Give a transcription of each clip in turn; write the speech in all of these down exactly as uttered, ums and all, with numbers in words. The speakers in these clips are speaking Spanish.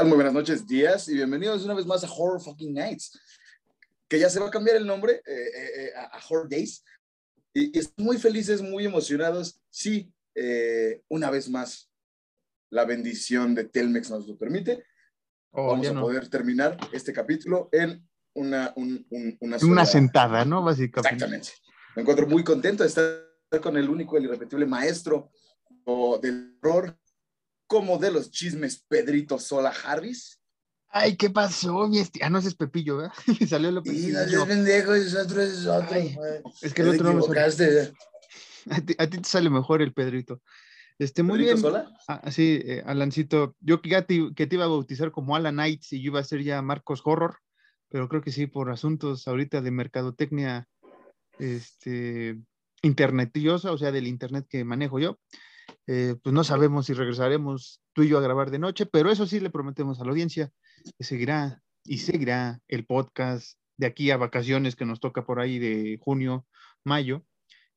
tal? Muy buenas noches, días y bienvenidos una vez más a Horror Fucking Nights, que ya se va a cambiar el nombre eh, eh, a, a Horror Days. Y, y estamos muy felices, muy emocionados. Sí, eh, una vez más, la bendición de Telmex nos lo permite. Oh, Vamos a no. poder terminar este capítulo en una, un, un, una, sola... una sentada, ¿no? Básicamente. Exactamente. Me encuentro muy contento de estar con el único, el irrepetible maestro o del horror, como de los chismes, Pedrito Sola Harris. Ay, ¿qué pasó? Mi esti... Ah, no, ese es Pepillo, ¿verdad? Salió lo Pepillo. Y no, yo pendejo, y otro es otro. Ay, es que el otro no me sale. A ti, a ti te sale mejor el Pedrito. Este, muy ¿Pedrito bien. Sola? Ah, sí, eh, Alancito. Yo que te, que te iba a bautizar como Alan Knights y yo iba a ser ya Marcos Horror, pero creo que sí, por asuntos ahorita de mercadotecnia este, internetillosa, o sea, del internet que manejo yo. Eh, pues no sabemos si regresaremos tú y yo a grabar de noche, pero eso sí le prometemos a la audiencia que seguirá y seguirá el podcast de aquí a vacaciones que nos toca por ahí de junio, mayo,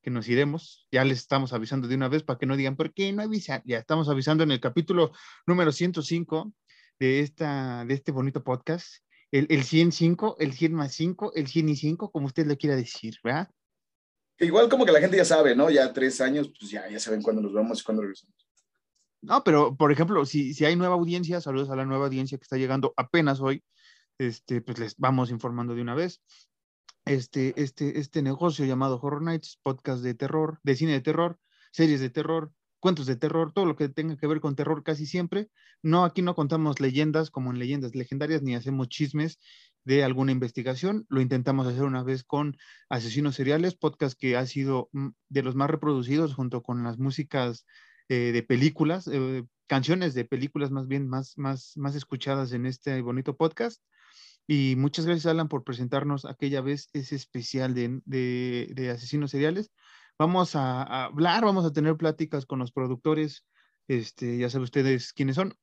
que nos iremos. Ya les estamos avisando de una vez para que no digan, ¿por qué no avisan? Ya estamos avisando en el capítulo número ciento cinco de, esta, de este bonito podcast, el, el ciento cinco, el cien más cinco, el cien y cinco, como usted lo quiera decir, ¿verdad? Igual como que la gente ya sabe, ¿no? Ya tres años, pues ya, ya saben cuándo nos vamos y cuándo regresamos. No, pero, por ejemplo, si, si hay nueva audiencia, saludos a la nueva audiencia que está llegando apenas hoy, este, pues les vamos informando de una vez. Este, este, este negocio llamado Horror Nights, podcast de terror, de cine de terror, series de terror, cuentos de terror, todo lo que tenga que ver con terror casi siempre. No, aquí no contamos leyendas como en Leyendas Legendarias, ni hacemos chismes de alguna investigación. Lo intentamos hacer una vez con Asesinos Seriales, podcast que ha sido de los más reproducidos junto con las músicas eh, de películas, eh, canciones de películas más bien más, más, más escuchadas en este bonito podcast. Y muchas gracias, Alan, por presentarnos aquella vez ese especial de, de, de Asesinos Seriales. Vamos a, a hablar, vamos a tener pláticas con los productores, este, ya saben ustedes quiénes son,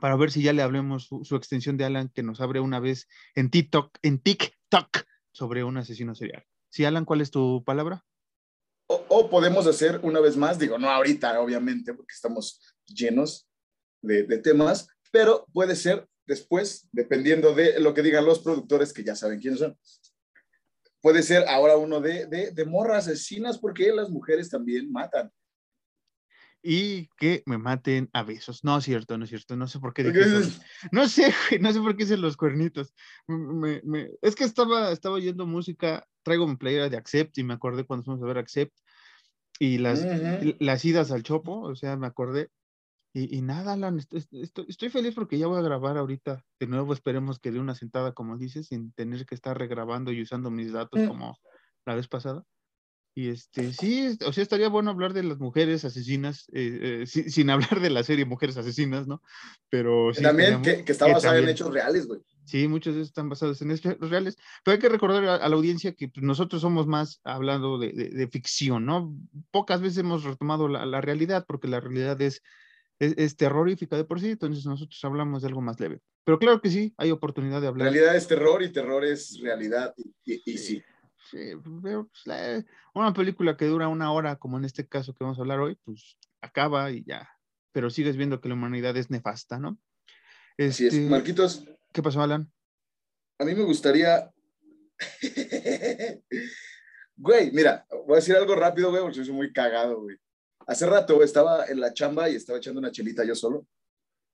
para ver si ya le hablemos su, su extensión de Alan, que nos abre una vez en TikTok, en TikTok sobre un asesino serial. Sí, Alan, ¿cuál es tu palabra? O, o podemos hacer una vez más, digo, no ahorita, obviamente, porque estamos llenos de, de temas, pero puede ser después, dependiendo de lo que digan los productores, que ya saben quiénes son. Puede ser ahora uno de, de, de morras asesinas, porque las mujeres también matan. Y que me maten a besos. No es cierto, no es cierto. No sé por qué. No sé, no sé por qué hice los cuernitos. Me, me, es que estaba, estaba oyendo música. Traigo mi playera de Accept y me acordé cuando fuimos a ver Accept y las, uh-huh. las idas al Chopo. O sea, me acordé. Y, y nada, Alan, estoy, estoy, estoy feliz porque ya voy a grabar ahorita de nuevo. Esperemos que dé una sentada, como dices, sin tener que estar regrabando y usando mis datos uh-huh. como la vez pasada. Y este, sí, o sea, estaría bueno hablar de las mujeres asesinas, eh, eh, sin, sin hablar de la serie Mujeres Asesinas, ¿no? Pero sí, también, que, que está basada en hechos reales, güey. Sí, muchos de ellos están basados en hechos reales, pero hay que recordar a, a la audiencia que nosotros somos más hablando de, de, de ficción, ¿no? Pocas veces hemos retomado la, la realidad, porque la realidad es, es, es terrorífica de por sí, entonces nosotros hablamos de algo más leve. Pero claro que sí, hay oportunidad de hablar. Realidad es terror y terror es realidad, y, y, y sí. Sí, pero pues la, una película que dura una hora, como en este caso que vamos a hablar hoy, pues acaba y ya, pero sigues viendo que la humanidad es nefasta, ¿no? Este, así es. Marquitos, ¿qué pasó, Alan? A mí me gustaría güey, mira, voy a decir algo rápido, güey, porque soy muy cagado, güey. Hace rato, güey, estaba en la chamba y estaba echando una chelita yo solo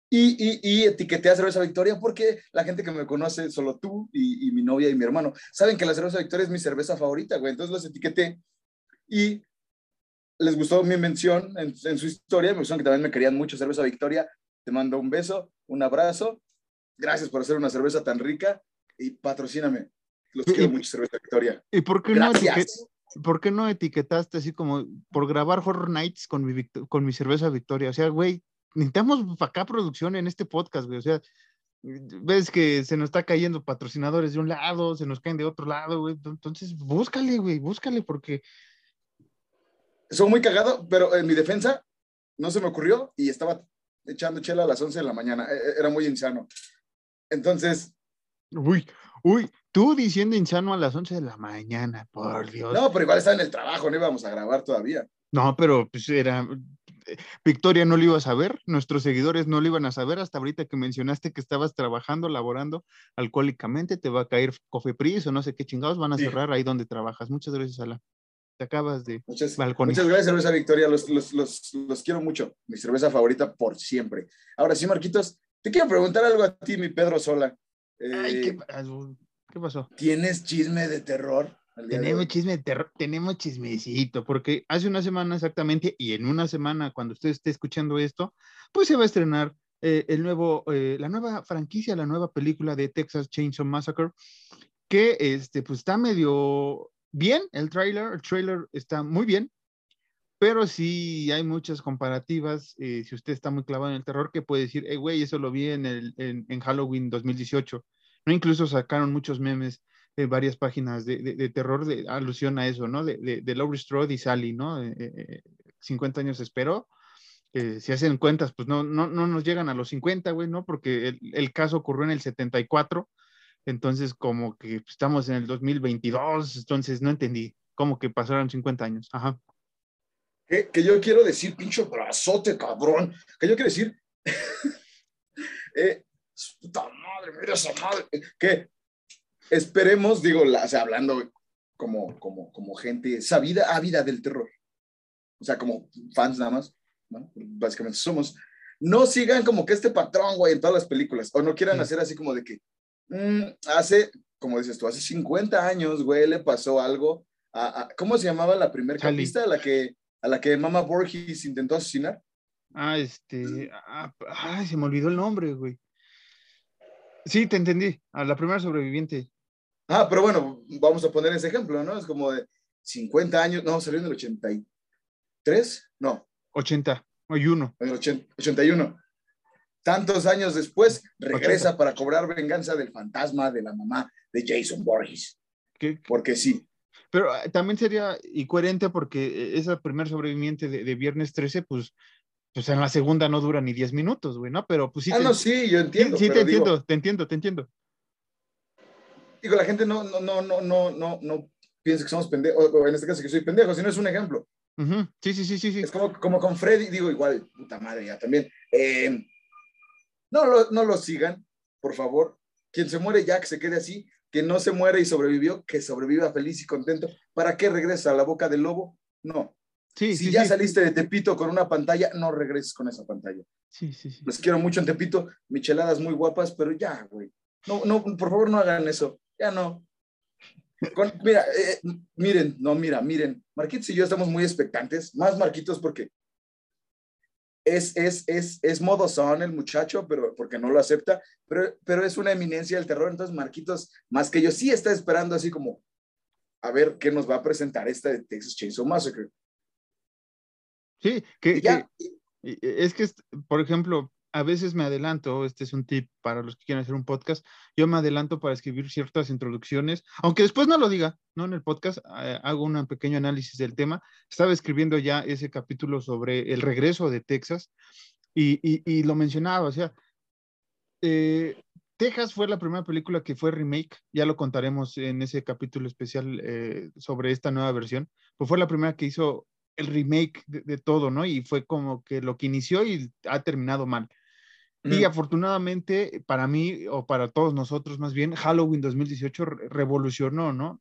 Y, y, y etiqueté a Cerveza Victoria porque la gente que me conoce, solo tú y, y mi novia y mi hermano, saben que la Cerveza Victoria es mi cerveza favorita, güey. Entonces los etiqueté y les gustó mi mención en, en su historia. Me gustó que también me querían mucho. Cerveza Victoria, te mando un beso, un abrazo. Gracias por hacer una cerveza tan rica y patrocíname. Los y, quiero mucho, Cerveza Victoria. ¿Y por qué no etiquetas? ¿Por qué no etiquetaste así como por grabar Horror Nights con mi, con mi Cerveza Victoria? O sea, güey, necesitamos acá producción en este podcast, güey. O sea, ves que se nos está cayendo patrocinadores de un lado, se nos caen de otro lado, güey. Entonces, búscale, güey, búscale, porque... Soy muy cagado, pero en mi defensa no se me ocurrió y estaba echando chela a las once de la mañana. Era muy insano. Entonces... Uy, uy, tú diciendo insano a las once de la mañana, por Dios. No, pero igual estaba en el trabajo, no íbamos a grabar todavía. No, pero pues era... Victoria no lo iba a saber, nuestros seguidores no lo iban a saber, hasta ahorita que mencionaste que estabas trabajando, laborando alcohólicamente, te va a caer Cofepris o no sé qué chingados, van a sí. cerrar ahí donde trabajas. Muchas gracias, Ala. Te acabas de muchas, muchas gracias, Cerveza Victoria, los, los, los, los quiero mucho, mi cerveza favorita por siempre. Ahora sí, Marquitos, te quiero preguntar algo a ti, mi Pedro Sola. Eh, Ay, ¿qué, ¿qué pasó? ¿Tienes chisme de terror? Tenemos de chisme de terror, tenemos chismecito, porque hace una semana exactamente, y en una semana cuando usted esté escuchando esto, pues se va a estrenar eh, el nuevo, eh, la nueva franquicia, la nueva película de Texas Chainsaw Massacre, que este, pues está medio... Bien, el tráiler, el tráiler está muy bien, pero sí hay muchas comparativas. Eh, si usted está muy clavado en el terror, que puede decir, hey, güey, eso lo vi en, el, en, en Halloween dos mil dieciocho. ¿No? Incluso sacaron muchos memes, eh, varias páginas de, de, de terror, de alusión a eso, ¿no? De, de, de Laurie Strode y Sally, ¿no? Eh, eh, cincuenta años esperó. Eh, si hacen cuentas, pues no, no, no nos llegan a los cincuenta, güey, ¿no? Porque el, el caso ocurrió en el setenta y cuatro. Entonces, como que estamos en el dos mil veintidós, entonces no entendí, como que pasaron cincuenta años, ajá. Que, que yo quiero decir, pinche brazote, cabrón, que yo quiero decir, eh, puta madre, mira esa madre, que esperemos, digo, la, o sea, hablando como, como, como gente sabida, ávida del terror, o sea, como fans nada más, ¿no? Básicamente somos, no sigan como que este patrón, güey, en todas las películas, o no quieran sí. hacer así como de que, Mm, hace, como dices tú, hace cincuenta años, güey, le pasó algo a, a, ¿cómo se llamaba la primer capista a la que, a la que Mama Voorhees intentó asesinar? Ah, este ah, ay, se me olvidó el nombre, güey. Sí, te entendí, a la primera sobreviviente. Ah, pero bueno, vamos a poner ese ejemplo, ¿no? Es como de cincuenta años, no, salió en el ochenta y tres, no ochenta y uno. En el ochenta y uno. Tantos años después, regresa ochenta. Para cobrar venganza del fantasma de la mamá de Jason Voorhees. ¿Qué? Porque sí. Pero uh, también sería incoherente porque esa primer sobreviviente de, de Viernes trece, pues, pues en la segunda no dura ni diez minutos, güey, ¿no? Pero pues sí. Ah, te, no, sí, yo entiendo. Sí, sí pero te digo, entiendo, te entiendo, te entiendo. Digo, la gente no, no, no, no, no, no, no piensa que somos pendejos, o en este caso que soy pendejo, sino es un ejemplo. Uh-huh. Sí, sí, sí, sí, sí. Es como, como con Freddy, digo, igual, puta madre, ya también. Eh... No lo, no lo sigan, por favor. Quien se muere ya, que se quede así. Quien no se muere y sobrevivió, que sobreviva feliz y contento. ¿Para qué regresa a la boca del lobo? No. Sí, si sí, ya sí. saliste de Tepito con una pantalla, no regreses con esa pantalla. Sí, sí, sí. Los quiero mucho en Tepito. Micheladas muy guapas, pero ya, güey. No, no, por favor, no hagan eso. Ya no. Con, mira, eh, miren, no, mira, miren. Marquitos y yo estamos muy expectantes. Más Marquitos porque... Es, es, es, es modosón el muchacho, pero porque no lo acepta, pero, pero es una eminencia del terror, entonces Marquitos, más que yo, sí está esperando así como, a ver qué nos va a presentar esta de Texas Chainsaw Massacre. Sí, que, que es que, por ejemplo, a veces me adelanto, este es un tip para los que quieren hacer un podcast, yo me adelanto para escribir ciertas introducciones, aunque después no lo diga, no en el podcast, eh, hago un pequeño análisis del tema. Estaba escribiendo ya ese capítulo sobre el regreso de Texas y, y, y lo mencionaba, o sea, eh, Texas fue la primera película que fue remake, ya lo contaremos en ese capítulo especial eh, sobre esta nueva versión, pues fue la primera que hizo el remake de, de todo, ¿no? Y fue como que lo que inició y ha terminado mal. Y afortunadamente para mí, o para todos nosotros más bien, Halloween dos mil dieciocho revolucionó, ¿no?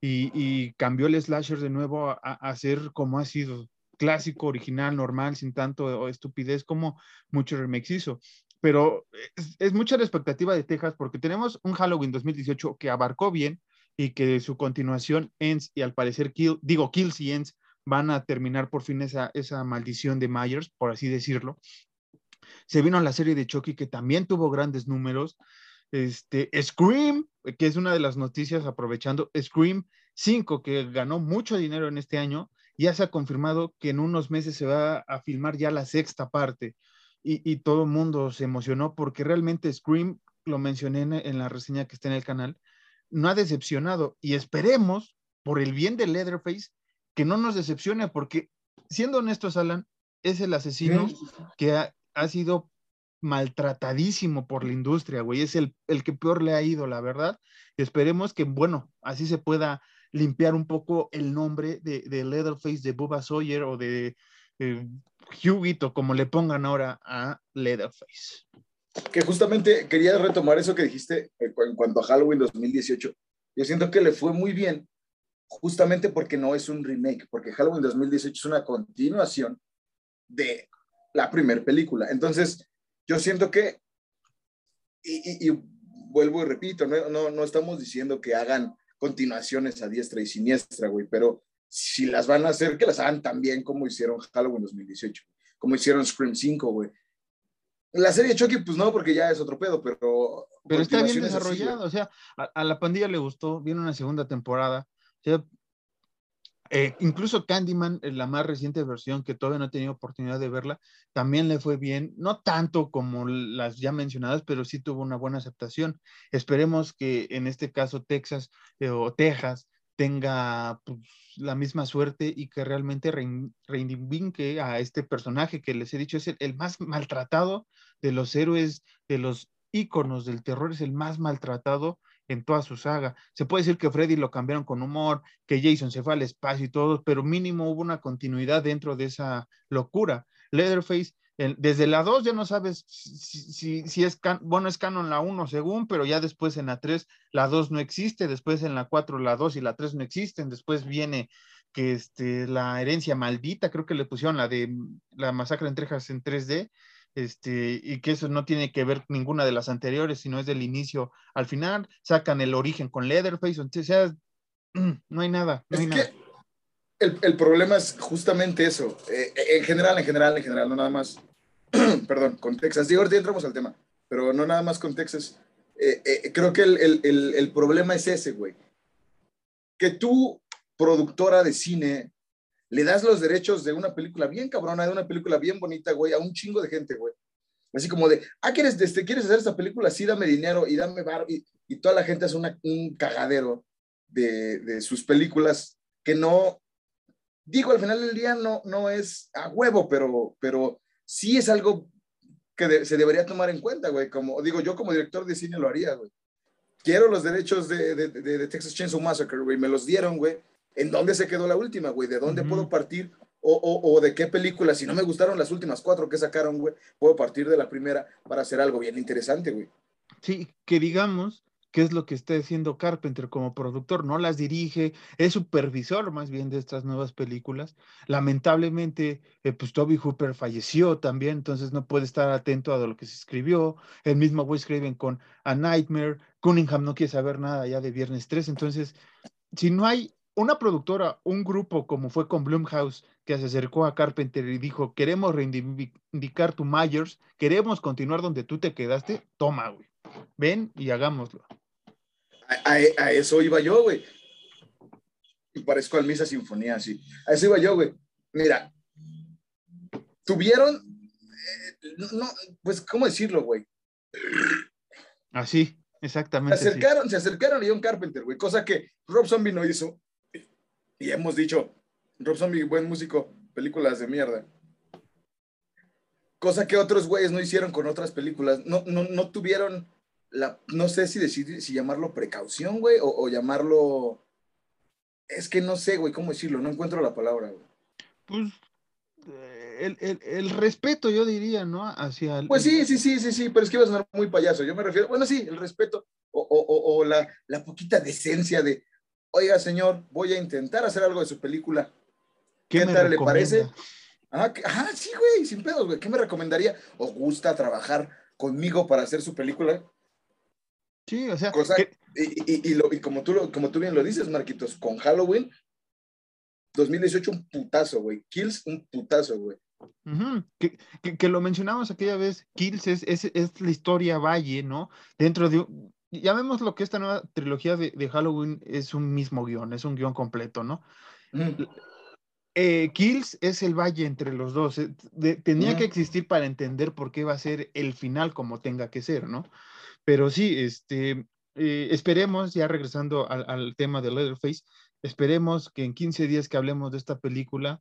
Y, y cambió el slasher de nuevo a, a ser como ha sido, clásico, original, normal, sin tanto estupidez como muchos remakes hizo. Pero es, es mucha la expectativa de Texas porque tenemos un Halloween dos mil dieciocho que abarcó bien y que su continuación, Ends, y al parecer Kill, digo Kills y Ends, van a terminar por fin esa, esa maldición de Myers, por así decirlo. Se vino la serie de Chucky, que también tuvo grandes números. Este, Scream, que es una de las noticias aprovechando, Scream cinco, que ganó mucho dinero en este año, ya se ha confirmado que en unos meses se va a filmar ya la sexta parte. Y, y todo el mundo se emocionó porque realmente Scream, lo mencioné en, en la reseña que está en el canal, no ha decepcionado. Y esperemos, por el bien de Leatherface, que no nos decepcione, porque siendo honestos, Alan, es el asesino ¿Sí? que ha... ha sido maltratadísimo por la industria, güey, es el, el que peor le ha ido, la verdad, y esperemos que, bueno, así se pueda limpiar un poco el nombre de, de Leatherface, de Bubba Sawyer, o de eh, Huguito, como le pongan ahora a Leatherface. Que justamente quería retomar eso que dijiste en cuanto a Halloween dos mil dieciocho. Yo siento que le fue muy bien justamente porque no es un remake, porque Halloween dos mil dieciocho es una continuación de la primer película. Entonces, yo siento que, y, y, y vuelvo y repito, no, no, no estamos diciendo que hagan continuaciones a diestra y siniestra, güey, pero si las van a hacer, que las hagan tan bien como hicieron Halloween dos mil dieciocho, como hicieron Scream cinco, güey. La serie Chucky, pues no, porque ya es otro pedo, pero... Pero está bien desarrollada, o sea, a, a la pandilla le gustó, viene una segunda temporada, o sea, eh, incluso Candyman, en la más reciente versión, que todavía no he tenido oportunidad de verla, también le fue bien, no tanto como las ya mencionadas, pero sí tuvo una buena aceptación. Esperemos que en este caso Texas eh, o Texas tenga pues, la misma suerte y que realmente reivindique a este personaje que les he dicho es el, el más maltratado de los héroes, de los íconos del terror, es el más maltratado en toda su saga. Se puede decir que Freddy lo cambiaron con humor, que Jason se fue al espacio y todo, pero mínimo hubo una continuidad dentro de esa locura. Leatherface, el, desde la dos ya no sabes si, si, si es, can, bueno es canon la uno según, pero ya después en la tres la dos no existe, después en la cuatro la dos y la tres no existen, después viene que este, la herencia maldita, creo que le pusieron la de la masacre en Texas en tres D, Este, y que eso no tiene que ver ninguna de las anteriores, sino es del inicio al final, sacan el origen con Leatherface, entonces ya no hay nada, no es hay que nada. El, el problema es justamente eso, eh, en general, en general, en general, no nada más, perdón, con Texas, digo, ahorita entramos al tema, pero no nada más con Texas, eh, eh, creo que el, el, el, el problema es ese, güey, que tú, productora de cine, le das los derechos de una película bien cabrona, de una película bien bonita, güey, a un chingo de gente, güey. Así como de, ah, ¿quieres, este, ¿quieres hacer esta película? Sí, dame dinero y dame bar. Y, y toda la gente hace una, un cagadero de, de sus películas que no, digo, al final del día no, no es a huevo, pero, pero sí es algo que de, se debería tomar en cuenta, güey. Como, digo, yo como director de cine lo haría, güey. Quiero los derechos de, de, de, de Texas Chainsaw Massacre, güey. Me los dieron, güey. ¿En dónde se quedó la última, güey? ¿De dónde uh-huh. puedo partir? O, o, ¿O de qué película? Si no me gustaron las últimas cuatro que sacaron, güey, puedo partir de la primera para hacer algo bien interesante, güey. Sí, que digamos qué es lo que está haciendo Carpenter como productor. No las dirige, es supervisor más bien de estas nuevas películas. Lamentablemente, eh, pues Toby Hooper falleció también, entonces no puede estar atento a lo que se escribió. El mismo Wes Craven con A Nightmare. Cunningham no quiere saber nada ya de Viernes tres. Entonces, si no hay una productora, un grupo como fue con Blumhouse, que se acercó a Carpenter y dijo, queremos reivindicar tu Myers, queremos continuar donde tú te quedaste, toma, güey. Ven y hagámoslo. A, a, a eso iba yo, güey. Y parezco al Misa Sinfonía, sí. A eso iba yo, güey. Mira, tuvieron, eh, no, no, pues, ¿cómo decirlo, güey? Así, exactamente. Se acercaron, sí. se acercaron a John Carpenter, güey, cosa que Rob Zombie no hizo. Y hemos dicho, Rob Zombie, buen músico, películas de mierda. Cosa que otros güeyes no hicieron con otras películas. No, no, no tuvieron la, no sé si decir, si llamarlo precaución, güey, o, o llamarlo, es que no sé, güey, cómo decirlo, no encuentro la palabra, güey. Pues, el, el, el respeto, yo diría, ¿no? Hacia el... Pues sí, sí, sí, sí, sí, pero es que iba a sonar muy payaso, yo me refiero, bueno, sí, el respeto, o, o, o, o la, la poquita decencia de, oiga, señor, voy a intentar hacer algo de su película. ¿Qué, ¿Qué tal le parece? Ajá, ajá, sí, güey, sin pedos, güey. ¿Qué me recomendaría? ¿O gusta trabajar conmigo para hacer su película? Sí, o sea... Cosa que... Y, y, y, lo, y como, tú lo, como tú bien lo dices, Marquitos, con Halloween, dos mil dieciocho un putazo, güey. Kills, un putazo, güey. Uh-huh. Que, que, que lo mencionamos aquella vez, Kills es, es, es la historia Valle, ¿no? Dentro de... Ya vemos lo que esta nueva trilogía de, de Halloween es un mismo guión, es un guión completo, ¿no? Mm. Eh, Kills es el valle entre los dos. Eh, de, tenía mm. que existir para entender por qué va a ser el final como tenga que ser, ¿no? Pero sí, este, eh, esperemos, ya regresando al, al tema de Leatherface, esperemos que en quince días que hablemos de esta película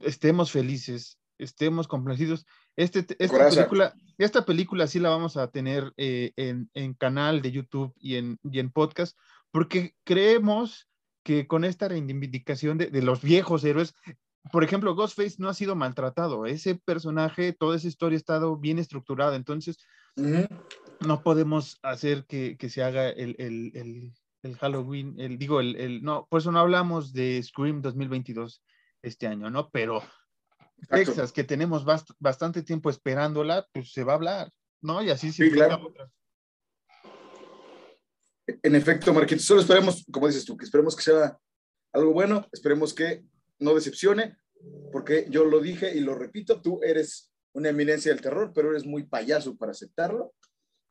estemos felices, estemos complacidos. Este, esta, película, esta película sí la vamos a tener eh, en, en canal de YouTube y en, y en podcast, porque creemos que con esta reivindicación de, de los viejos héroes, Por ejemplo, Ghostface no ha sido maltratado. Ese personaje, toda esa historia ha estado bien estructurada. Entonces, uh-huh. no podemos hacer que, que se haga el, el, el, el Halloween, el, digo, el, el, no, por eso no hablamos de Scream dos mil veintidós este año, ¿no? Pero exacto. Texas, que tenemos bast- bastante tiempo esperándola, pues se va a hablar, ¿no? Y así se sí, claro. otra. En efecto, Marquitos, solo esperemos, como dices tú, que esperemos que sea algo bueno, esperemos que no decepcione, porque yo lo dije y lo repito, tú eres una eminencia del terror, pero eres muy payaso para aceptarlo,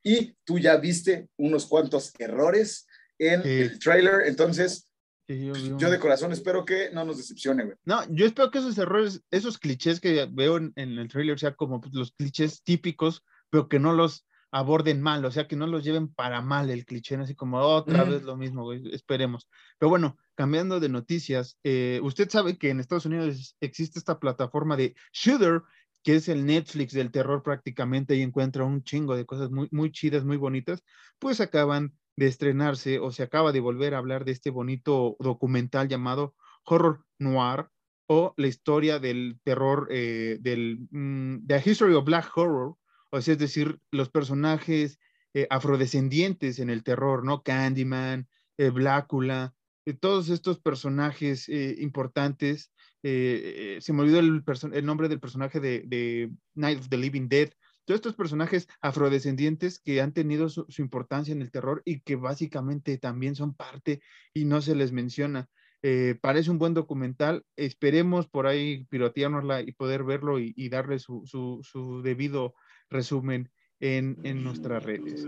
y tú ya viste unos cuantos errores en sí. el tráiler, entonces sí, yo, yo... yo de corazón espero que no nos decepcione, güey. No, yo espero que esos errores, esos clichés que veo en, en el tráiler, o sea, como los clichés típicos, pero que no los aborden mal, o sea, que no los lleven para mal el cliché, así como otra mm. vez lo mismo, güey, esperemos. Pero bueno, cambiando de noticias, eh, usted sabe que en Estados Unidos existe esta plataforma de Shudder, que es el Netflix del terror prácticamente, y encuentra un chingo de cosas muy, muy chidas, muy bonitas, pues acaban de estrenarse, o se acaba de volver a hablar de este bonito documental llamado Horror Noir, o la historia del terror, eh, del, mm, The History of Black Horror, o sea, es decir, los personajes eh, afrodescendientes en el terror, ¿no? Candyman, eh, Blácula, eh, todos estos personajes eh, importantes. Eh, eh, se me olvidó el, perso- el nombre del personaje de, de Night of the Living Dead. Todos estos personajes afrodescendientes que han tenido su, su importancia en el terror y que básicamente también son parte y no se les menciona. Eh, parece un buen documental. Esperemos por ahí piroteárnosla y poder verlo y, y darle su, su, su debido resumen en, en nuestras redes.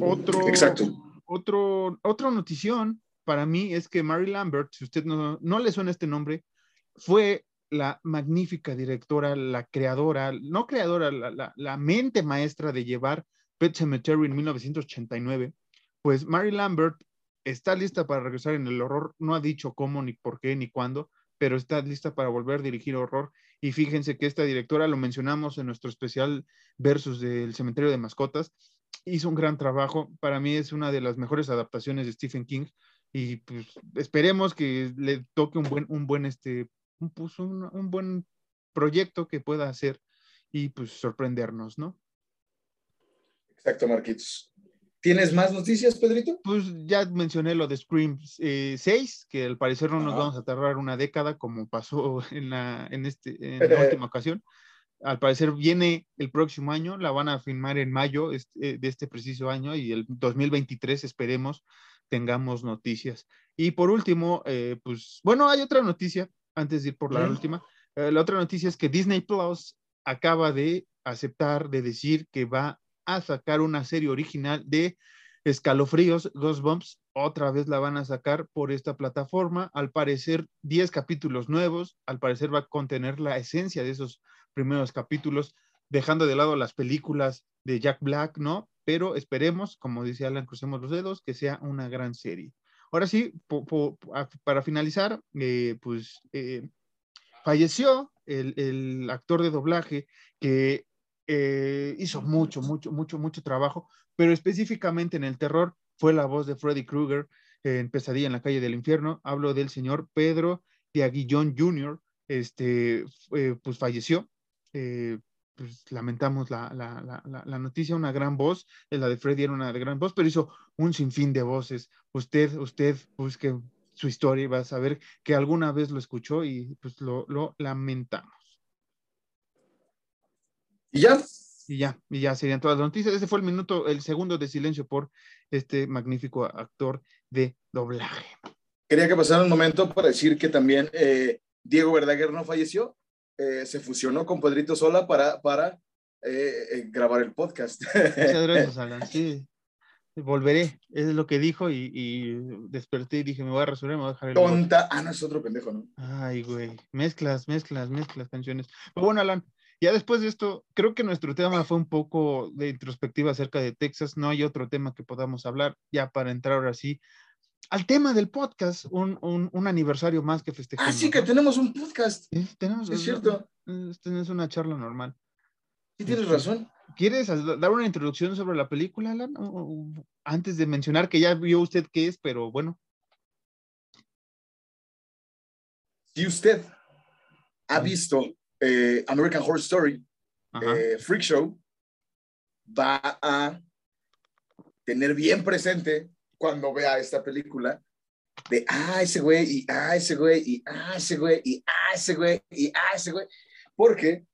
Otro, Exacto. Otro, otra notición para mí es que Mary Lambert, si usted no, no le suena este nombre, fue la magnífica directora, la creadora, no creadora, la, la, la mente maestra de llevar Pet Sematary en mil novecientos ochenta y nueve. Pues Mary Lambert está lista para regresar en el horror, no ha dicho cómo, ni por qué, ni cuándo, pero está lista para volver a dirigir horror, y fíjense que esta directora, lo mencionamos en nuestro especial Versus del Cementerio de Mascotas, hizo un gran trabajo, para mí es una de las mejores adaptaciones de Stephen King, y pues esperemos que le toque un buen, un buen, este, un, pues, un, un buen proyecto que pueda hacer, y pues sorprendernos, ¿no? Exacto, Marquitos. ¿Tienes más noticias, Pedrito? Pues ya mencioné lo de Scream eh, seis, que al parecer no nos ah. vamos a tardar una década, como pasó en la, en este, en la última ocasión. Al parecer viene el próximo año, la van a filmar en mayo este, de este preciso año, y el dos mil veintitrés esperemos tengamos noticias. Y por último, eh, pues, bueno, hay otra noticia, antes de ir por la ¿Sí? última. Eh, la otra noticia es que Disney Plus acaba de aceptar, de decir que va a sacar una serie original de Escalofríos, Goosebumps. Otra vez la van a sacar por esta plataforma, al parecer diez capítulos nuevos, al parecer va a contener la esencia de esos primeros capítulos, dejando de lado las películas de Jack Black, ¿no? Pero esperemos, como dice Alan, crucemos los dedos, que sea una gran serie. Ahora sí, po, po, para finalizar, eh, pues eh, falleció el, el actor de doblaje que Eh, hizo mucho, mucho, mucho, mucho trabajo, pero específicamente en el terror fue la voz de Freddy Krueger eh, en Pesadilla en la calle del infierno. Hablo del señor Pedro de Aguillón junior Este, eh, pues falleció. Eh, pues lamentamos la, la, la, la, la noticia, una gran voz, la de Freddy era una gran voz, pero hizo un sinfín de voces. Usted, usted busque su historia y va a saber que alguna vez lo escuchó y pues lo, lo lamentamos. ¿Y ya? Y ya, y ya serían todas las noticias. Ese fue el minuto, el segundo de silencio por este magnífico actor de doblaje. Quería que pasara un momento para decir que también eh, Diego Verdaguer no falleció, eh, se fusionó con Pedrito Sola para, para eh, eh, grabar el podcast. Muchas gracias, Alan, sí. Volveré, eso es lo que dijo, y, y desperté y dije, me voy a resolver, me voy a dejar el... Tonta, ah, no, es otro pendejo, ¿no? Ay, güey, mezclas, mezclas, mezclas canciones. Pero bueno, Alan, ya después de esto, creo que nuestro tema fue un poco de introspectiva acerca de Texas. No hay otro tema que podamos hablar, ya para entrar ahora sí al tema del podcast, un, un, un aniversario más que festejamos. Ah, sí, que ¿no? tenemos un podcast. ¿Eh? Tenemos, es cierto. Esta es una charla normal. Sí, tienes este, razón. ¿Quieres dar una introducción sobre la película, Alan? O, o, antes de mencionar que ya vio usted qué es, pero bueno. ¿Y usted? ha visto eh, American Horror Story, eh, Freak Show, va a tener bien presente cuando vea esta película de, ah, ese güey, y ah, ese güey, y ah, ese güey, y ah, ese güey, y ah, ese güey, porque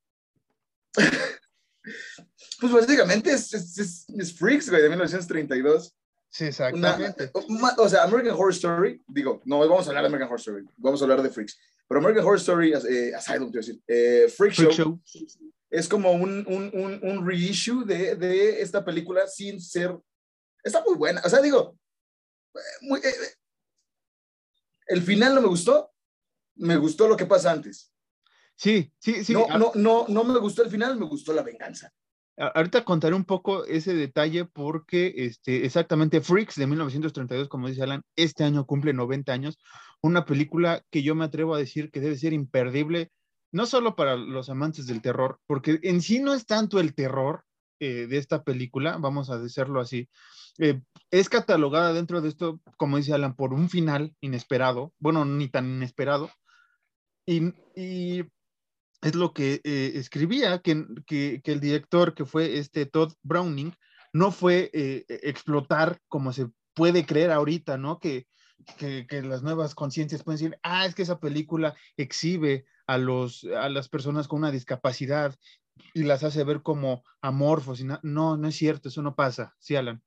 pues básicamente es, es, es, es Freaks, güey, de mil novecientos treinta y dos. Sí, exactamente. Una, o sea, American Horror Story, digo, no, vamos a hablar de American Horror Story, vamos a hablar de Freaks, pero American Horror Story, eh, Asylum, quiero decir, eh, Freak, Freak Show, Show es como un, un, un, un reissue de, de esta película sin ser, está muy buena, o sea, digo, muy, eh, el final no me gustó, me gustó lo que pasa antes. Sí, sí, sí. No, no, no, no me gustó el final, me gustó la venganza. Ahorita contaré un poco ese detalle porque este, exactamente Freaks de mil novecientos treinta y dos, como dice Alan, este año cumple noventa años, una película que yo me atrevo a decir que debe ser imperdible, no solo para los amantes del terror, porque en sí no es tanto el terror eh, de esta película, vamos a decirlo así, eh, es catalogada dentro de esto, como dice Alan, por un final inesperado, bueno, ni tan inesperado, y... y es lo que eh, escribía, que, que, que el director, que fue este Todd Browning, no fue eh, explotar como se puede creer ahorita, ¿no? Que, que, que las nuevas conciencias pueden decir, ah, es que esa película exhibe a, los, a las personas con una discapacidad y las hace ver como amorfos. Y no, no es cierto, eso no pasa. Sí, Alan.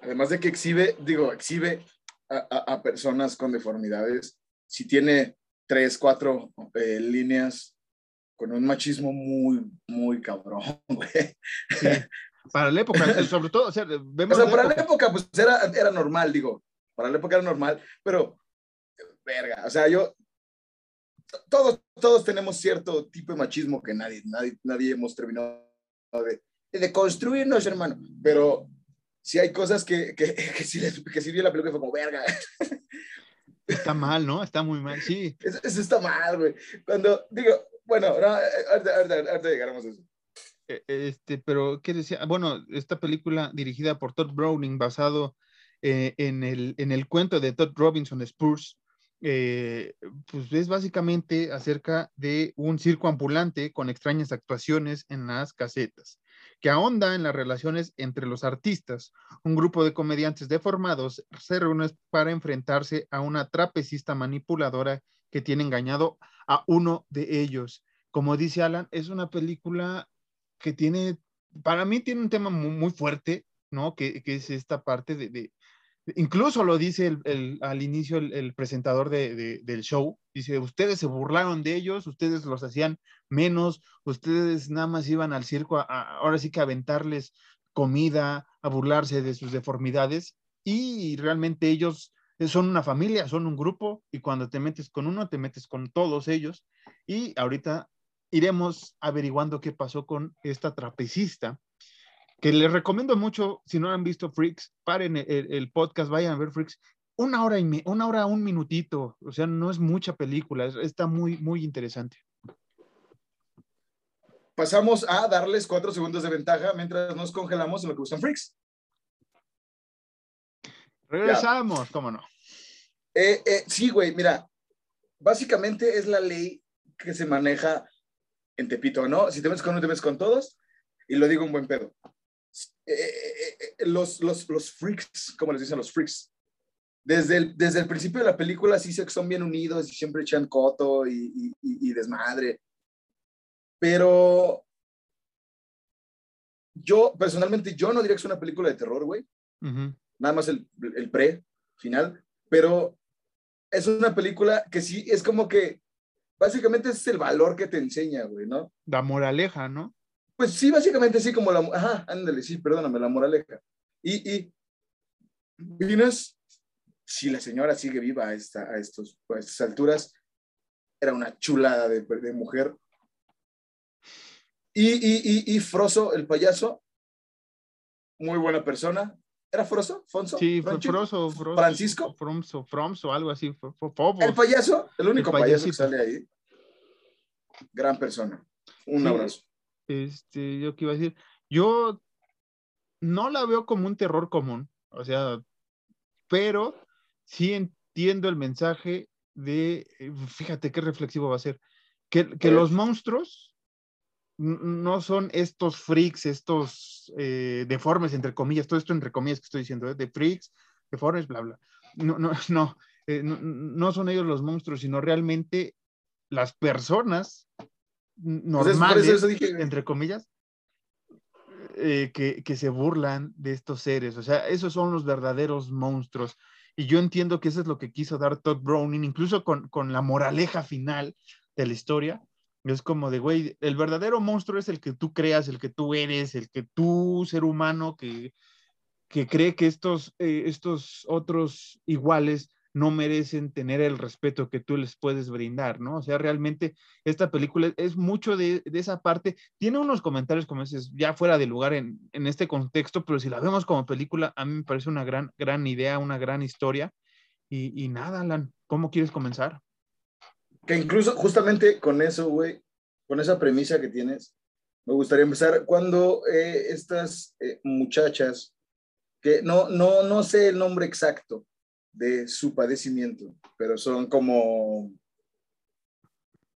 Además de que exhibe, digo, exhibe a, a, a personas con deformidades, si tiene... tres, cuatro eh, líneas con un machismo muy, muy cabrón, güey. Sí, para la época, sobre todo, o sea, vemos o sea la para época. la época, pues, era, era normal, digo, para la época era normal, pero, verga, o sea, yo, todos, todos tenemos cierto tipo de machismo que nadie, nadie, nadie hemos terminado de, de construirnos, hermano, pero sí hay cosas que, que, que sí si vi la película y fue como, verga, está mal, ¿no? Está muy mal, sí. Eso, eso está mal, güey. Cuando, digo, bueno, no, ahorita, ahorita, ahorita llegaremos a eso. Este, pero, ¿qué decía? Bueno, esta película dirigida por Todd Browning, basado eh, en, el, en el cuento de Todd Robinson Spurs, eh, pues es básicamente acerca de un circo ambulante con extrañas actuaciones en las casetas, que ahonda en las relaciones entre los artistas. Un grupo de comediantes deformados se reúne para enfrentarse a una trapecista manipuladora que tiene engañado a uno de ellos. Como dice Alan, es una película que tiene, para mí tiene un tema muy, muy fuerte, ¿no? Que, que es esta parte de, de incluso lo dice el, el, al inicio el, el presentador de, de, del show, dice, ustedes se burlaron de ellos, ustedes los hacían menos, ustedes nada más iban al circo, a, a, ahora sí que a aventarles comida, a burlarse de sus deformidades, y realmente ellos son una familia, son un grupo, y cuando te metes con uno, te metes con todos ellos, y ahorita iremos averiguando qué pasó con esta trapecista, que les recomiendo mucho, si no han visto Freaks, paren el, el podcast, vayan a ver Freaks, una hora, y me, una hora, un minutito, o sea, no es mucha película, es, está muy, muy interesante. Pasamos a darles cuatro segundos de ventaja mientras nos congelamos en lo que gustan Freaks. Regresamos, ya. Cómo no. Eh, eh, sí, güey, mira, básicamente es la ley que se maneja en Tepito, ¿no? Si te ves con uno, te ves con todos, y lo digo un buen pedo. Eh, eh, eh, los, los, los freaks, como les dicen los freaks, desde el, desde el principio de la película sí sé que son bien unidos y siempre echan coto y, y, y desmadre, pero yo personalmente yo no diría que es una película de terror, güey. Uh-huh. Nada más el, el pre final, pero es una película que sí es como que básicamente es el valor que te enseña, güey, ¿no? La moraleja, ¿no? Pues sí, básicamente sí, como la... Ajá, ándale, sí, perdóname, la moraleja. Y, y, vienes, si la señora sigue viva a, esta, a, estos, a estas alturas, era una chulada de, de mujer. Y, y, y, y Frozo, el payaso, muy buena persona. ¿Era Frozo? ¿Fonzo? Sí, Frozo. ¿Francisco? Fromso, Fromso, algo así. Fofo. El payaso, el único el payaso que sale ahí. Gran persona. Un sí. abrazo. Este, yo qué iba a decir, yo no la veo como un terror común, o sea, pero sí entiendo el mensaje de, fíjate qué reflexivo va a ser, Que, que los monstruos no son estos freaks, estos eh, deformes, entre comillas, todo esto entre comillas que estoy diciendo, ¿eh? De freaks, deformes, bla, bla. No, no, no, eh, no, no son ellos los monstruos, sino realmente las personas normales, pues eso, por eso dije... entre comillas, eh, que, que se burlan de estos seres. O sea, esos son los verdaderos monstruos. Y yo entiendo que eso es lo que quiso dar Todd Browning, incluso con, con la moraleja final de la historia. Es como de, güey, el verdadero monstruo es el que tú creas, el que tú eres, el que tú, ser humano, que, que cree que estos, eh, estos otros iguales no merecen tener el respeto que tú les puedes brindar, ¿no? O sea, realmente esta película es mucho de, de esa parte. Tiene unos comentarios, como dices, ya fuera de lugar en, en este contexto, pero si la vemos como película, a mí me parece una gran, gran idea, una gran historia. Y, y nada, Alan, ¿cómo quieres comenzar? Que incluso justamente con eso, güey, con esa premisa que tienes, me gustaría empezar cuando eh, estas eh, muchachas, que no, no, no sé el nombre exacto de su padecimiento, pero son como,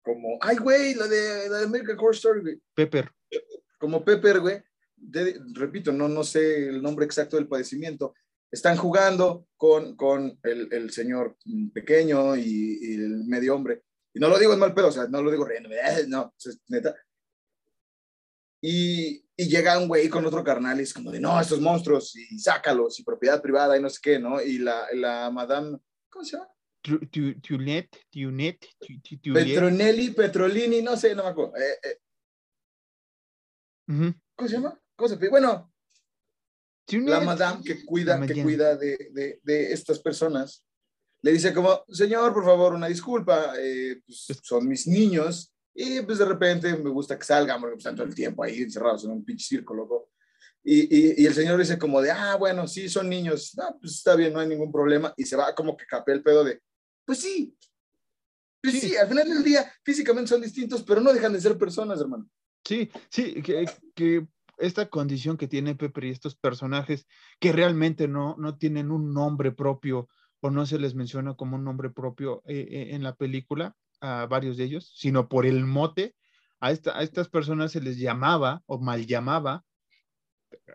como, ay, güey, la de, la de American Horror Story, güey. Pepper. Como Pepper, güey. De, repito, no, no sé el nombre exacto del padecimiento. Están jugando con, con el, el señor pequeño y, y el medio hombre. Y no lo digo en mal pedo, o sea, no lo digo riendo, no, neta. Y, y llega un güey con otro carnal y es como de, no, estos monstruos, y sácalos, y propiedad privada, y no sé qué, ¿no? Y la, la madame, ¿cómo se llama? Tunet, Tunet, Petronelli, Petrolini, no sé, no me acuerdo. Eh, eh. Uh-huh. ¿Cómo se llama? ¿Cómo se pide? Bueno, Tunet, la madame que cuida, que cuida de, de, de estas personas. Le dice como, señor, por favor, una disculpa, eh, pues, son mis niños, y pues de repente me gusta que salgan, porque están todo el tiempo ahí encerrados en un pinche circo, loco. Y, y, y el señor dice como de, ah, bueno, sí, son niños, ah, pues está bien, no hay ningún problema, y se va como que capea el pedo de, pues sí, pues sí, sí, al final del día físicamente son distintos, pero no dejan de ser personas, hermano. Sí, sí, que... que... esta condición que tiene Pepper y estos personajes que realmente no, no tienen un nombre propio o no se les menciona como un nombre propio eh, eh, en la película a varios de ellos, sino por el mote, a, esta, a estas personas se les llamaba o mal llamaba,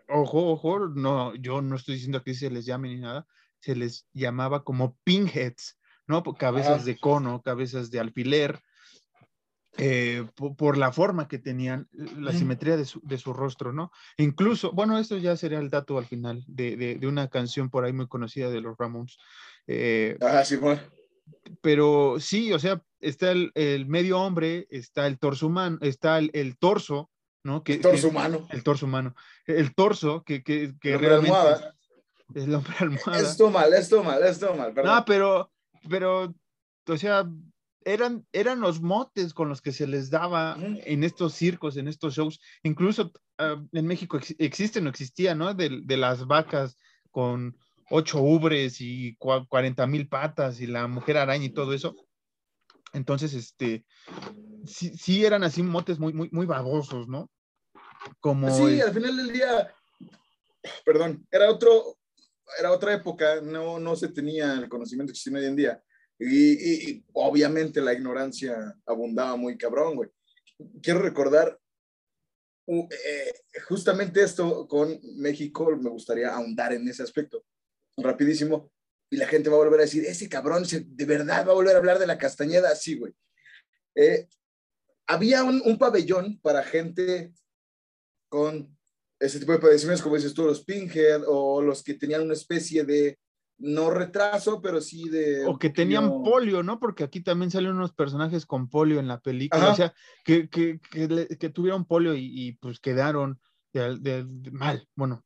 ojo, ojo, no, yo no estoy diciendo que se les llame ni nada, se les llamaba como Pinkheads, ¿no? Cabezas de cono, cabezas de alfiler, Eh, por, por la forma que tenían, la simetría de su, de su rostro, ¿no? Incluso, bueno, esto ya sería el dato al final de, de, de una canción por ahí muy conocida de los Ramones. Eh, ah, sí, bueno. Pero sí, o sea, está el, el medio hombre, está el torso humano, está el, el torso, ¿no? Que, el torso que, humano. El torso humano. El torso que, que, que el realmente... Almohada. Es, es el hombre almohada. Esto mal, esto mal, esto mal, perdón. No, pero, pero, o sea... Eran, eran los motes con los que se les daba en estos circos, en estos shows. Incluso uh, en México ex, existen o existían, ¿no? De, de las vacas con ocho ubres y cuarenta mil patas y la mujer araña y todo eso. Entonces, este, sí, sí eran así motes muy, muy, muy babosos, ¿no? Como sí, el... al final del día, perdón, era, otro, era otra época, no, no se tenía el conocimiento que existe hoy en día. Y, y, y obviamente la ignorancia abundaba muy cabrón, güey. Quiero recordar uh, eh, justamente esto con México, me gustaría ahondar en ese aspecto, rapidísimo, y la gente va a volver a decir, ese cabrón se, de verdad va a volver a hablar de la Castañeda, así, güey. Eh, había un, un pabellón para gente con ese tipo de padecimientos, como dices tú, los Pinkhead, o los que tenían una especie de no retraso, pero sí de... O que tenían no... polio, ¿no? Porque aquí también salen unos personajes con polio en la película. Ajá. O sea, que, que, que, que tuvieron polio y, y pues quedaron de, de, de mal. Bueno,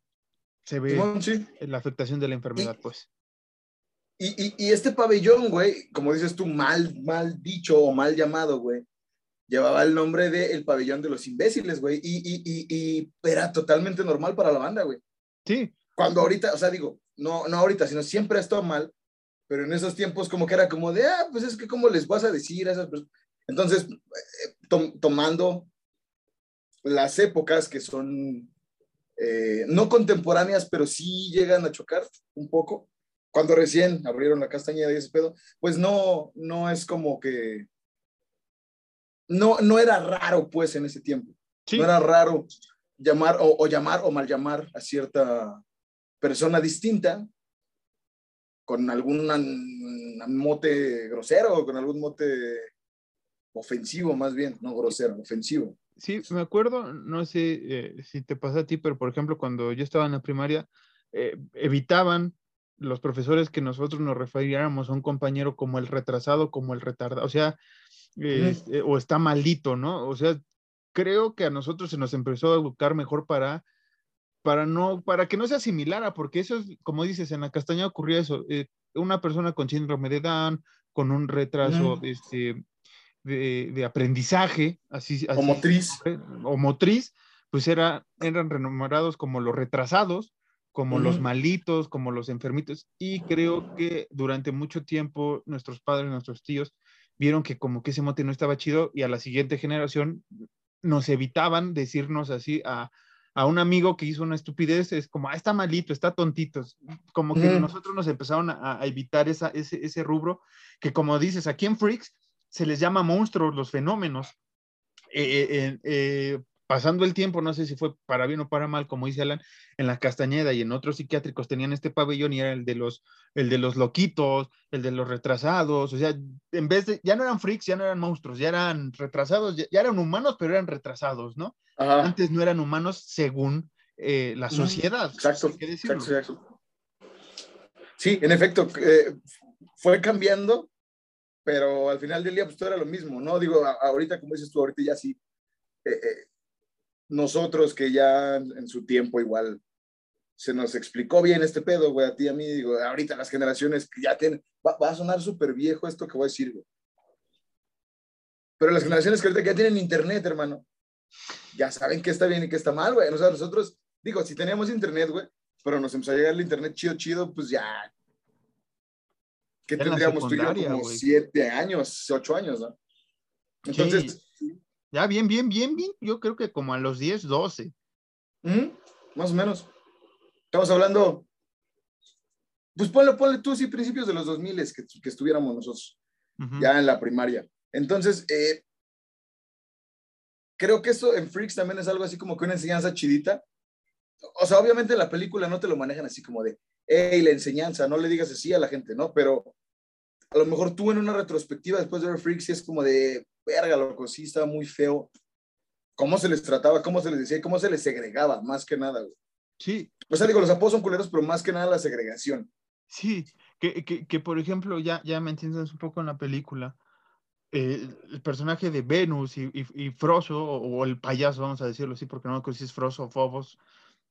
se ve bueno, sí. La afectación de la enfermedad, y, pues. Y, y, y este pabellón, güey, como dices tú, mal, mal dicho o mal llamado, güey, llevaba el nombre de el pabellón de los imbéciles, güey, y, y, y, y era totalmente normal para la banda, güey. Sí. Cuando ahorita, o sea, digo... No, no ahorita, sino siempre ha estado mal, pero en esos tiempos como que era como de, ah, pues es que cómo les vas a decir a esas personas. Entonces, to tomando las épocas que son eh, no contemporáneas, pero sí llegan a chocar un poco, cuando recién abrieron la Castañeda y ese pedo, pues no, no es como que no, no era raro, pues, en ese tiempo. Sí. No era raro llamar o, o llamar o mal llamar a cierta persona distinta con algún mote grosero o con algún mote ofensivo, más bien, no grosero, ofensivo. Sí, me acuerdo, no sé eh, si te pasa a ti, pero por ejemplo, cuando yo estaba en la primaria, eh, evitaban los profesores que nosotros nos refiriéramos a un compañero como el retrasado, como el retardado, o sea, eh, mm. eh, o está malito, ¿no? O sea, creo que a nosotros se nos empezó a educar mejor para, para, no, para que no se asimilara, porque eso es, como dices, en la Castañeda ocurría eso, eh, una persona con síndrome de Down, con un retraso, mm. este... De, de aprendizaje así, así, o motriz o motriz, pues era, eran renombrados como los retrasados, como uh-huh. los malitos, como los enfermitos, y creo que durante mucho tiempo nuestros padres, nuestros tíos vieron que como que ese mote no estaba chido, y a la siguiente generación nos evitaban decirnos así a, a un amigo que hizo una estupidez, es como, ah, está malito, está tontito, como que uh-huh. nosotros nos empezaron a, a evitar esa, ese, ese rubro, que como dices, aquí en Freaks se les llama monstruos, los fenómenos. Eh, eh, eh, pasando el tiempo, no sé si fue para bien o para mal, como dice Alan, en la Castañeda y en otros psiquiátricos tenían este pabellón y era el de los, el de los loquitos, el de los retrasados, o sea, en vez de, ya no eran freaks, ya no eran monstruos, ya eran retrasados, ya, ya eran humanos, pero eran retrasados, ¿no? Ajá. Antes no eran humanos según eh, la sociedad. Exacto, exacto, exacto. Sí, en efecto, eh, fue cambiando, pero al final del día, pues todo era lo mismo, ¿no? Digo, a, ahorita, como dices tú, ahorita ya sí, eh, eh, nosotros que ya en su tiempo igual se nos explicó bien este pedo, güey, a ti y a mí, digo, ahorita las generaciones que ya tienen, va, va a sonar súper viejo esto que voy a decir, güey. Pero las generaciones que ahorita que ya tienen internet, hermano, ya saben qué está bien y qué está mal, güey. O sea, nosotros, digo, si teníamos internet, güey, pero nos empezó a llegar el internet chido, chido, pues ya... que tendríamos tú y yo como wey. siete años, ocho años, ¿no? Entonces... Sí. Ya, bien, bien, bien, bien. Yo creo que como a los diez, doce. ¿Mm? Más o menos. Estamos hablando... Pues ponle, ponle tú, sí, principios de los dos mil que, que estuviéramos nosotros. Uh-huh. Ya en la primaria. Entonces, eh, creo que esto en Freaks también es algo así como que una enseñanza chidita. O sea, obviamente en la película no te lo manejan así como de... Ey, la enseñanza, no le digas así a la gente, ¿no? Pero a lo mejor tú en una retrospectiva después de ver Freaks es como de, verga, loco, sí, estaba muy feo. ¿Cómo se les trataba? ¿Cómo se les decía? ¿Cómo se les segregaba? Más que nada, güey. Sí. O sea, digo, los apodos son culeros, pero más que nada la segregación. Sí, que, que, que por ejemplo, ya, ya me entiendes un poco en la película, eh, el personaje de Venus y, y, y Frozo, o, o el payaso, vamos a decirlo así, porque no me acuerdo si es Frozo o Fobos,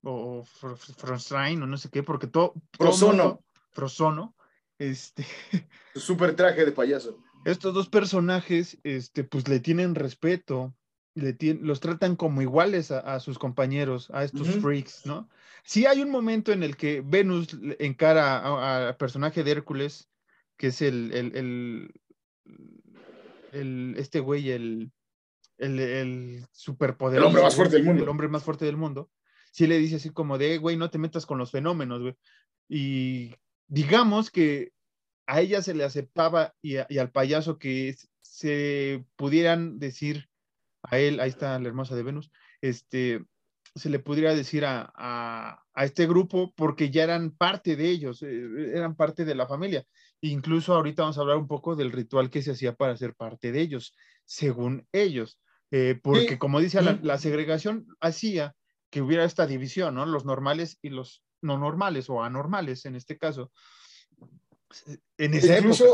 o Frostrain, o no sé qué, porque todo... Frozono. Frozono. Este... Súper traje de payaso. Estos dos personajes, este, pues le tienen respeto, le tienen, los tratan como iguales a, a sus compañeros, a estos uh-huh. freaks, ¿no? Sí hay un momento en el que Venus encara al personaje de Hércules, que es el... el, el, el este güey, el, el, el superpoderoso. El hombre más fuerte del mundo. El hombre más fuerte del mundo. Sí le dice así como de, güey, no te metas con los fenómenos, güey. Y digamos que a ella se le aceptaba y, a, y al payaso que se pudieran decir a él, ahí está la hermosa de Venus, este, se le pudiera decir a, a, a este grupo porque ya eran parte de ellos, eran parte de la familia. Incluso ahorita vamos a hablar un poco del ritual que se hacía para ser parte de ellos, según ellos. Eh, porque sí, como dice, sí. la, la segregación hacía que hubiera esta división, ¿no? Los normales y los no normales, o anormales en este caso. En esa incluso,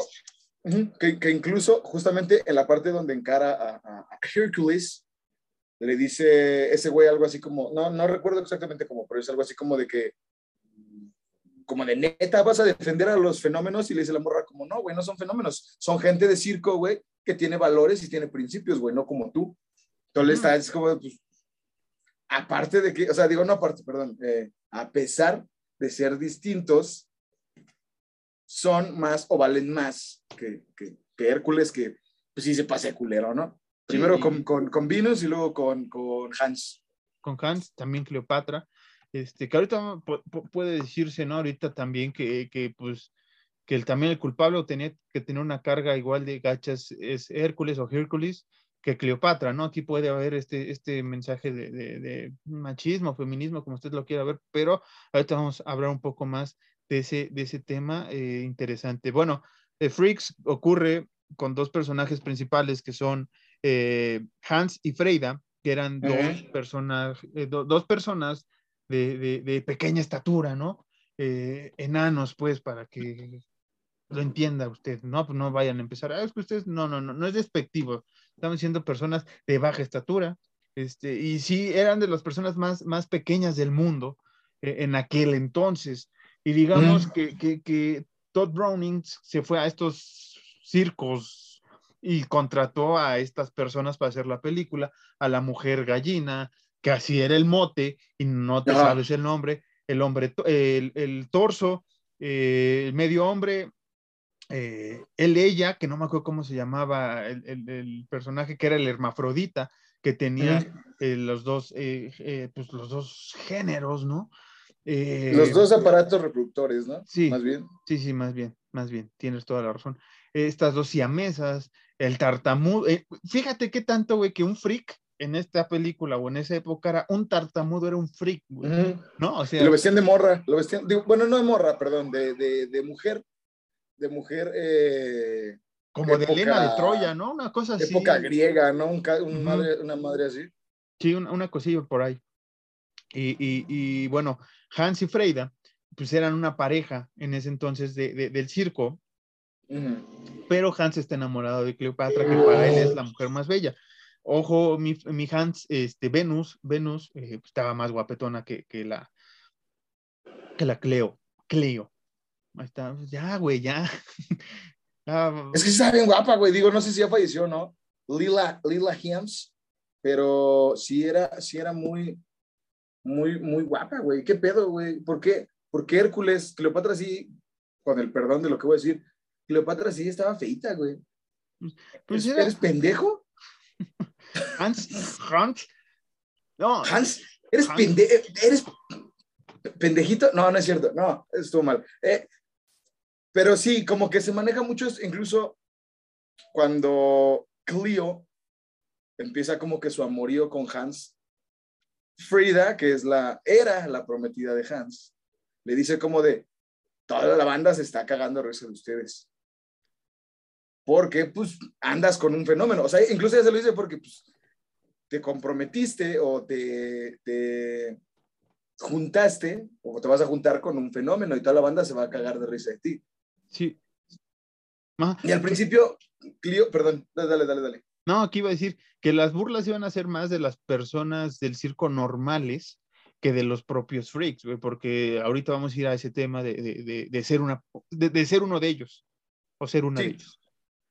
época. Que, que incluso, justamente en la parte donde encara a, a, a Hércules, le dice ese güey algo así como, no, no recuerdo exactamente cómo, pero es algo así como de que, como de neta, vas a defender a los fenómenos, y le dice la morra como, no, güey, no son fenómenos, son gente de circo, güey, que tiene valores y tiene principios, güey, no como tú. Entonces, mm. es como, pues, aparte de que, o sea, digo, no aparte, perdón, eh, a pesar de ser distintos, son más o valen más que, que, que Hércules, que pues sí se pase culero, ¿no? Sí. Primero con, con, con Venus y luego con, con Hans. Con Hans, también Cleopatra, este, que ahorita puede decirse, ¿no? Ahorita también que, que pues, que el, también el culpable tenía que tener una carga igual de gachas, es Hércules o Hércules, que Cleopatra, ¿no? Aquí puede haber este, este mensaje de, de, de machismo, feminismo, como usted lo quiera ver, pero ahorita vamos a hablar un poco más de ese, de ese tema eh, interesante. Bueno, eh, Freaks ocurre con dos personajes principales que son eh, Hans y Freida, que eran dos, uh-huh. personas, eh, do, dos personas de, de, de pequeña estatura, ¿no? Eh, enanos, pues, para que lo entienda usted, ¿no? Pues no vayan a empezar, ah, es que ustedes, no, no, no, no es despectivo, estamos siendo personas de baja estatura, este, y sí, eran de las personas más, más pequeñas del mundo eh, en aquel entonces, y digamos mm. que, que, que Todd Browning se fue a estos circos y contrató a estas personas para hacer la película, a la mujer gallina, que así era el mote, y no te no. sabes el nombre, el hombre, el, el torso, eh, el medio hombre, Eh, él, ella, que no me acuerdo cómo se llamaba el, el, el personaje, que era el hermafrodita, que tenía sí. eh, los dos eh, eh, pues los dos géneros, ¿no? Eh, los dos aparatos reproductores, ¿no? Sí, más bien. Sí, sí, más bien, más bien, tienes toda la razón. Eh, estas dos siamesas, el tartamudo, eh, fíjate qué tanto, güey, que un freak en esta película o en esa época era un tartamudo, era un freak, güey, uh-huh. ¿no? O sea, y lo vestían de morra, lo vestían, digo, bueno, no de morra, perdón, de, de, de mujer. de mujer eh, como época, de Elena de Troya, ¿no? Una cosa así. Época griega, ¿no? Un, un uh-huh. madre, una madre así. Sí, una, una cosilla por ahí. Y, y, y bueno, Hans y Freida, pues eran una pareja en ese entonces de, de, del circo, uh-huh. pero Hans está enamorado de Cleopatra, que uh-huh. para él es la mujer más bella. Ojo, mi, mi Hans, este, Venus, Venus eh, estaba más guapetona que, que la que la Cleo, Cleo. Ahí está, ya, güey, ya. ya. Es que está bien guapa, güey. Digo, no sé si ya falleció, ¿no? Lila, Lila Hiams, pero sí era, sí era muy, muy, muy guapa, güey. ¿Qué pedo, güey? ¿Por qué? ¿Por qué Hércules? Cleopatra sí, con el perdón de lo que voy a decir, Cleopatra sí estaba feita, güey. Pues ¿Eres, era... ¿Eres pendejo? Hans, Hans. No. Hans, eres Hans. pendejo, eres pendejito. No, no es cierto, no, estuvo mal. Eh, Pero sí, como que se maneja mucho, incluso cuando Cleo empieza como que su amorío con Hans, Frida, que es la, era la prometida de Hans, le dice como de, toda la banda se está cagando a risa de ustedes. Porque, pues, andas con un fenómeno. O sea, incluso ya se lo dice porque, pues, te comprometiste o te... te juntaste o te vas a juntar con un fenómeno y toda la banda se va a cagar de risa de ti. Sí. Ah, y al principio, Cleo, perdón, dale, dale, dale. No, aquí iba a decir que las burlas iban a ser más de las personas del circo normales que de los propios freaks, güey, porque ahorita vamos a ir a ese tema de, de, de, de ser una, de, de ser uno de ellos o ser una sí. de ellos.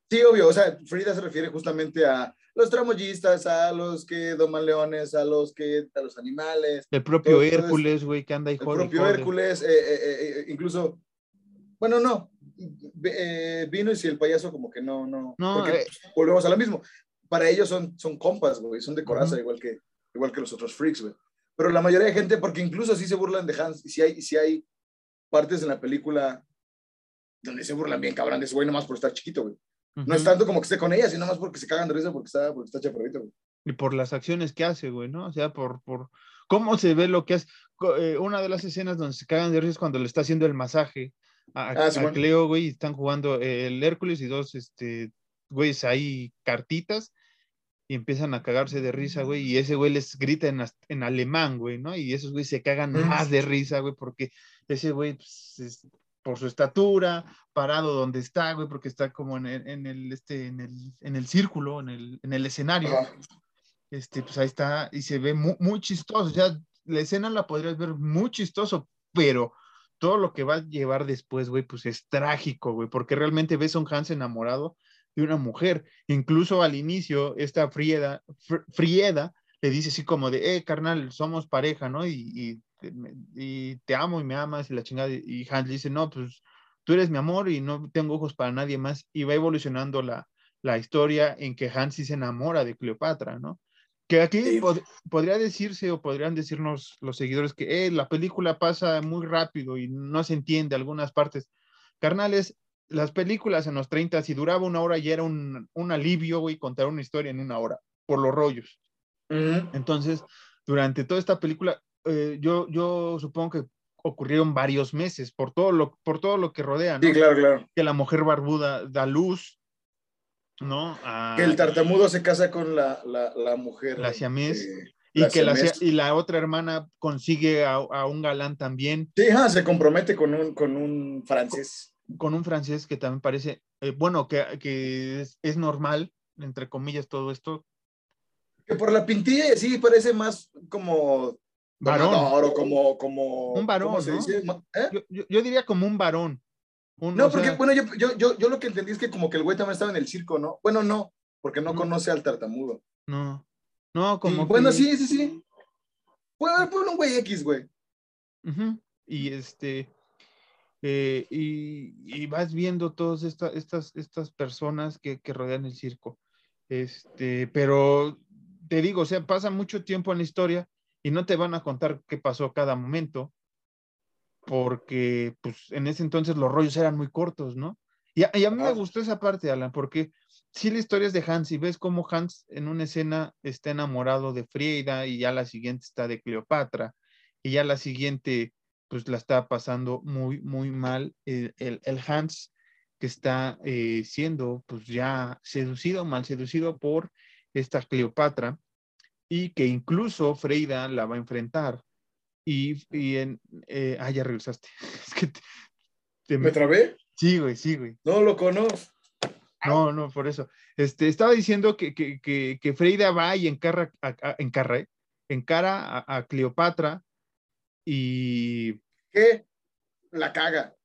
Sí, obvio, o sea, Frida se refiere justamente a los tramoyistas, a los que doman leones, a los que, a los animales. El propio Entonces, Hércules, güey, que anda y joder. El propio joder. Hércules, eh, eh, eh, incluso, bueno, no, eh, Venus y el payaso como que no, no, no porque eh, volvemos a lo mismo. Para ellos son, son compas, güey, son de coraza, uh-huh. igual que, igual que los otros freaks, güey. Pero la mayoría de gente, porque incluso sí se burlan de Hans, y sí hay, sí hay partes en la película donde se burlan bien cabrón de ese güey, nomás por estar chiquito, güey. Uh-huh. No es tanto como que esté con ella, sino más porque se cagan de risa porque está, porque está chaparrito, güey. Y por las acciones que hace, güey, ¿no? O sea, por, por cómo se ve lo que hace. Eh, una de las escenas donde se cagan de risa es cuando le está haciendo el masaje a, ah, a, sí, a bueno. Cleo, güey, y están jugando eh, el Hércules y dos, este, güeyes ahí cartitas y empiezan a cagarse de risa, güey, y ese güey les grita en, en alemán, güey, ¿no? Y esos güeyes se cagan uh-huh. más de risa, güey, porque ese güey, pues, es... por su estatura, parado donde está, güey, porque está como en el, en el, este, en el, en el círculo, en el, en el escenario, este, pues ahí está, y se ve muy, muy chistoso, o sea, la escena la podrías ver muy chistoso, pero todo lo que va a llevar después, güey, pues es trágico, güey, porque realmente ves a un Hans enamorado de una mujer, incluso al inicio, esta Frieda, fr, Frieda, le dice así como de, eh, carnal, somos pareja, ¿no? Y, y y te amo y me amas y la chingada, y Hans dice, no, pues tú eres mi amor y no tengo ojos para nadie más, y va evolucionando la, la historia en que Hans sí se enamora de Cleopatra, ¿no? Que aquí sí. pod- podría decirse o podrían decirnos los seguidores que eh, la película pasa muy rápido y no se entiende algunas partes, carnales, las películas en los treinta, si duraba una hora, ya era un, un alivio, güey, contar una historia en una hora, por los rollos. Uh-huh. Entonces, durante toda esta película, eh, yo, yo supongo que ocurrieron varios meses, por todo lo, por todo lo que rodea, ¿no? Sí, claro, claro. Que la mujer barbuda da luz, ¿no? A, que el tartamudo se casa con la, la, la mujer. La siamés. Eh, y, la que la, y la otra hermana consigue a, a un galán también. Sí, ah, se compromete con un, con un francés. Con, con un francés que también parece, eh, bueno, que, que es, es normal, entre comillas, todo esto. Que por la pintilla sí parece más como... varón. O como, como... un varón, se ¿no? dice? ¿Eh? Yo, yo, yo diría como un varón. Un, no, porque, sea... bueno, yo, yo, yo, yo lo que entendí es que como que el güey también estaba en el circo, ¿no? Bueno, no, porque no, no. conoce al tartamudo. No, no, como... Y, que... Bueno, sí, sí, sí. Bueno, bueno, un güey X, güey. Uh-huh. Y este... Eh, y, y vas viendo todas esta, estas, estas personas que, que rodean el circo. Este, pero... Te digo, o sea, pasa mucho tiempo en la historia y no te van a contar qué pasó cada momento, porque pues en ese entonces los rollos eran muy cortos, ¿no? Y a, y a mí ah. me gustó esa parte, Alan, porque sí, la historia es de Hans y ves cómo Hans en una escena está enamorado de Frida y ya la siguiente está de Cleopatra y ya la siguiente pues la está pasando muy, muy mal el, el, el Hans, que está eh, siendo pues ya seducido, mal seducido por esta Cleopatra, y que incluso Freida la va a enfrentar. Y, y en... Eh, ah, ya regresaste. Es que te, te ¿Me trabé? Sí, güey, sí, güey. No, loco, no. No, no, por eso. Este, estaba diciendo que, que, que, que Freida va y encarra, a, a, encarra, eh, encara a, a Cleopatra y... ¿Qué? La caga.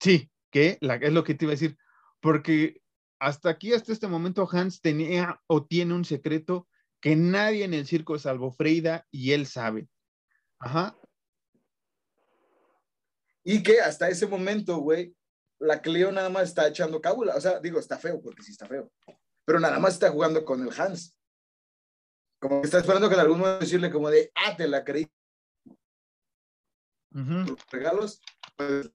Sí, que la, es lo que te iba a decir. Porque... Hasta aquí, hasta este momento, Hans tenía o tiene un secreto que nadie en el circo salvo Freida y él sabe. Ajá. Y que hasta ese momento, güey, la Cleo nada más está echando cábula. O sea, digo, está feo, porque sí está feo. Pero nada más está jugando con el Hans. Como que está esperando que en algún momento decirle como de, ah, te la creí. Uh-huh. Tus regalos, pues...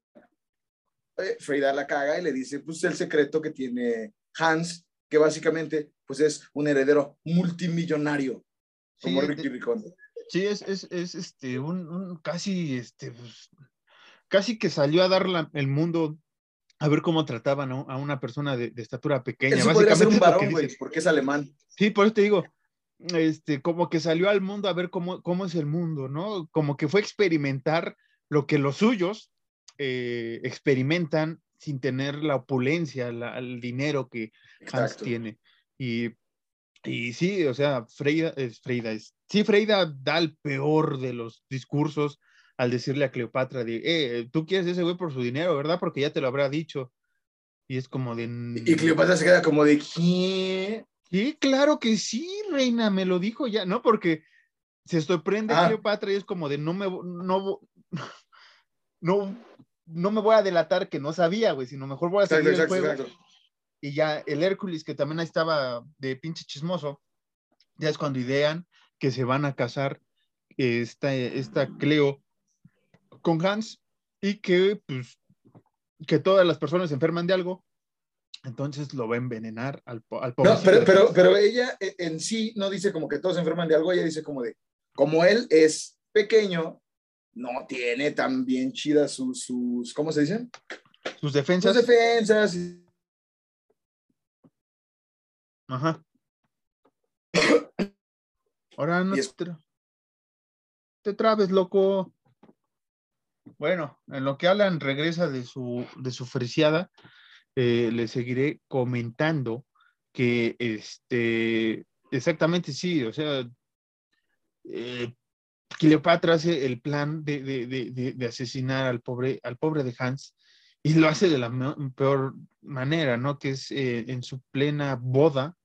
Freida la caga y le dice pues el secreto que tiene Hans, que básicamente pues es un heredero multimillonario, como sí, Ricky Ricón. Sí, es, es, es este un, un casi este pues, casi que salió a dar la, el mundo a ver cómo trataban a una persona de, de estatura pequeña. Eso básicamente podría ser un varón, güey, porque es alemán. Sí, por eso te digo, este, como que salió al mundo a ver cómo, cómo es el mundo, ¿no? Como que fue a experimentar lo que los suyos Eh, experimentan sin tener la opulencia, la, el dinero que Exacto. Hans tiene. Y, y sí, o sea, Freida es Freida. Es, sí, Freida da el peor de los discursos al decirle a Cleopatra de, eh, tú quieres ese güey por su dinero, ¿verdad? Porque ya te lo habrá dicho. Y es como de... Y Cleopatra se queda como de, ¿qué? Sí, claro que sí, reina, me lo dijo ya, ¿no? Porque se sorprende ah. Cleopatra y es como de, no me... No, no No me voy a delatar que no sabía, güey, sino mejor voy a seguir exacto, el juego. Exacto. Y ya el Hércules, que también ahí estaba de pinche chismoso, ya es cuando idean que se van a casar esta, esta Cleo con Hans y que, pues, que todas las personas se enferman de algo, entonces lo va a envenenar al, al pobre. No, pero, pero, pero ella en sí no dice como que todos se enferman de algo, ella dice como de, como él es pequeño, no tiene tan bien chidas sus, sus, ¿cómo se dicen? Sus defensas. Sus defensas. Ajá. Ahora no es... te, tra- te trabes, loco. Bueno, en lo que Alan regresa de su, de su fresiada, eh, le seguiré comentando que, este, exactamente sí, o sea, eh, Cleopatra hace el plan de, de, de, de asesinar al pobre, al pobre de Hans y lo hace de la peor manera, ¿no? Que es eh, en su plena boda.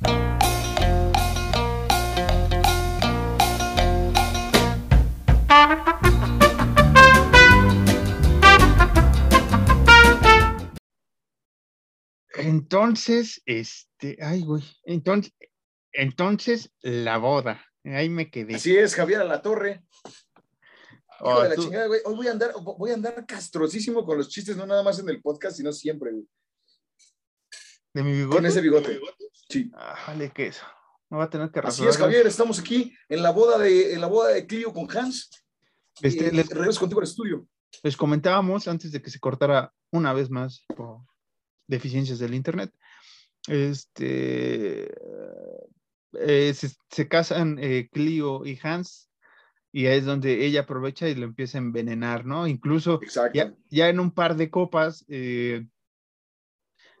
Thank you. Entonces, este, ay, güey, entonces, entonces la boda, ahí me quedé. Así es, Javier Alatorre. Hijo oh, de la tú... chingada, güey. Hoy voy a andar, voy a andar castrosísimo con los chistes, no nada más en el podcast, sino siempre, güey. ¿De mi bigote? Con ese bigote. bigote? Sí. Ah, vale, que eso. No va a tener que resolver. Así es, Javier, estamos aquí en la boda de, en la boda de Clio con Hans. Este, eh, les... Regreso contigo al estudio. Les comentábamos antes de que se cortara una vez más por deficiencias del internet. Este eh, se, se casan eh, Clio y Hans, y ahí es donde ella aprovecha y lo empieza a envenenar, ¿no? Incluso ya, ya en un par de copas eh,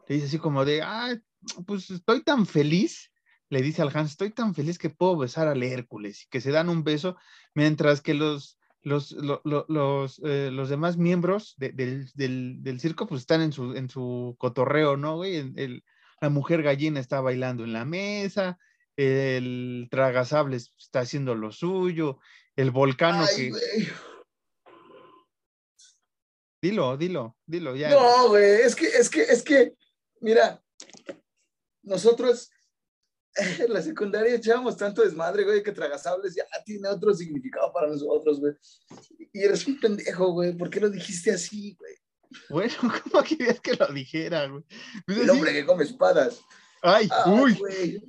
le dice así como de, ah, pues estoy tan feliz, le dice al Hans, estoy tan feliz que puedo besar al Hércules, y que se dan un beso, mientras que los Los, lo, lo, los, eh, los demás miembros de, del, del, del circo pues están en su, en su cotorreo, ¿no, güey? El, el, la mujer gallina está bailando en la mesa, el tragasables está haciendo lo suyo, el volcano Ay, que... Güey. Dilo, dilo, dilo. Ya. No, güey, es que, es que, es que, mira, nosotros... En la secundaria echábamos tanto desmadre, güey, que tragasables ya tiene otro significado para nosotros, güey. Y eres un pendejo, güey. ¿Por qué lo dijiste así, güey? Bueno, ¿cómo querías que lo dijera, güey? El así? hombre que come espadas. Ay, Ay uy. Güey.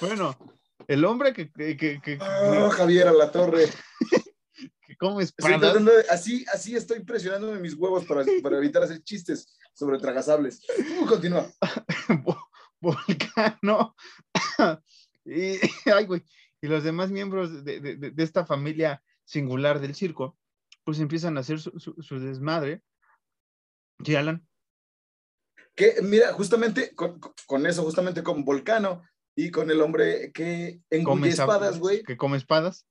Bueno, el hombre que... que, que, que... Oh, Javier Alatorre. Que come espadas. Estoy de, así, así estoy presionándome mis huevos para, para evitar hacer chistes sobre tragasables. Uh, continúa. Volcano y, ay, güey, y los demás miembros de, de, de esta familia singular del circo pues empiezan a hacer su, su, su desmadre. ¿Sí, Alan? Que mira, justamente con, con eso, justamente con Volcano y con el hombre que engulle espadas, güey, que come espadas,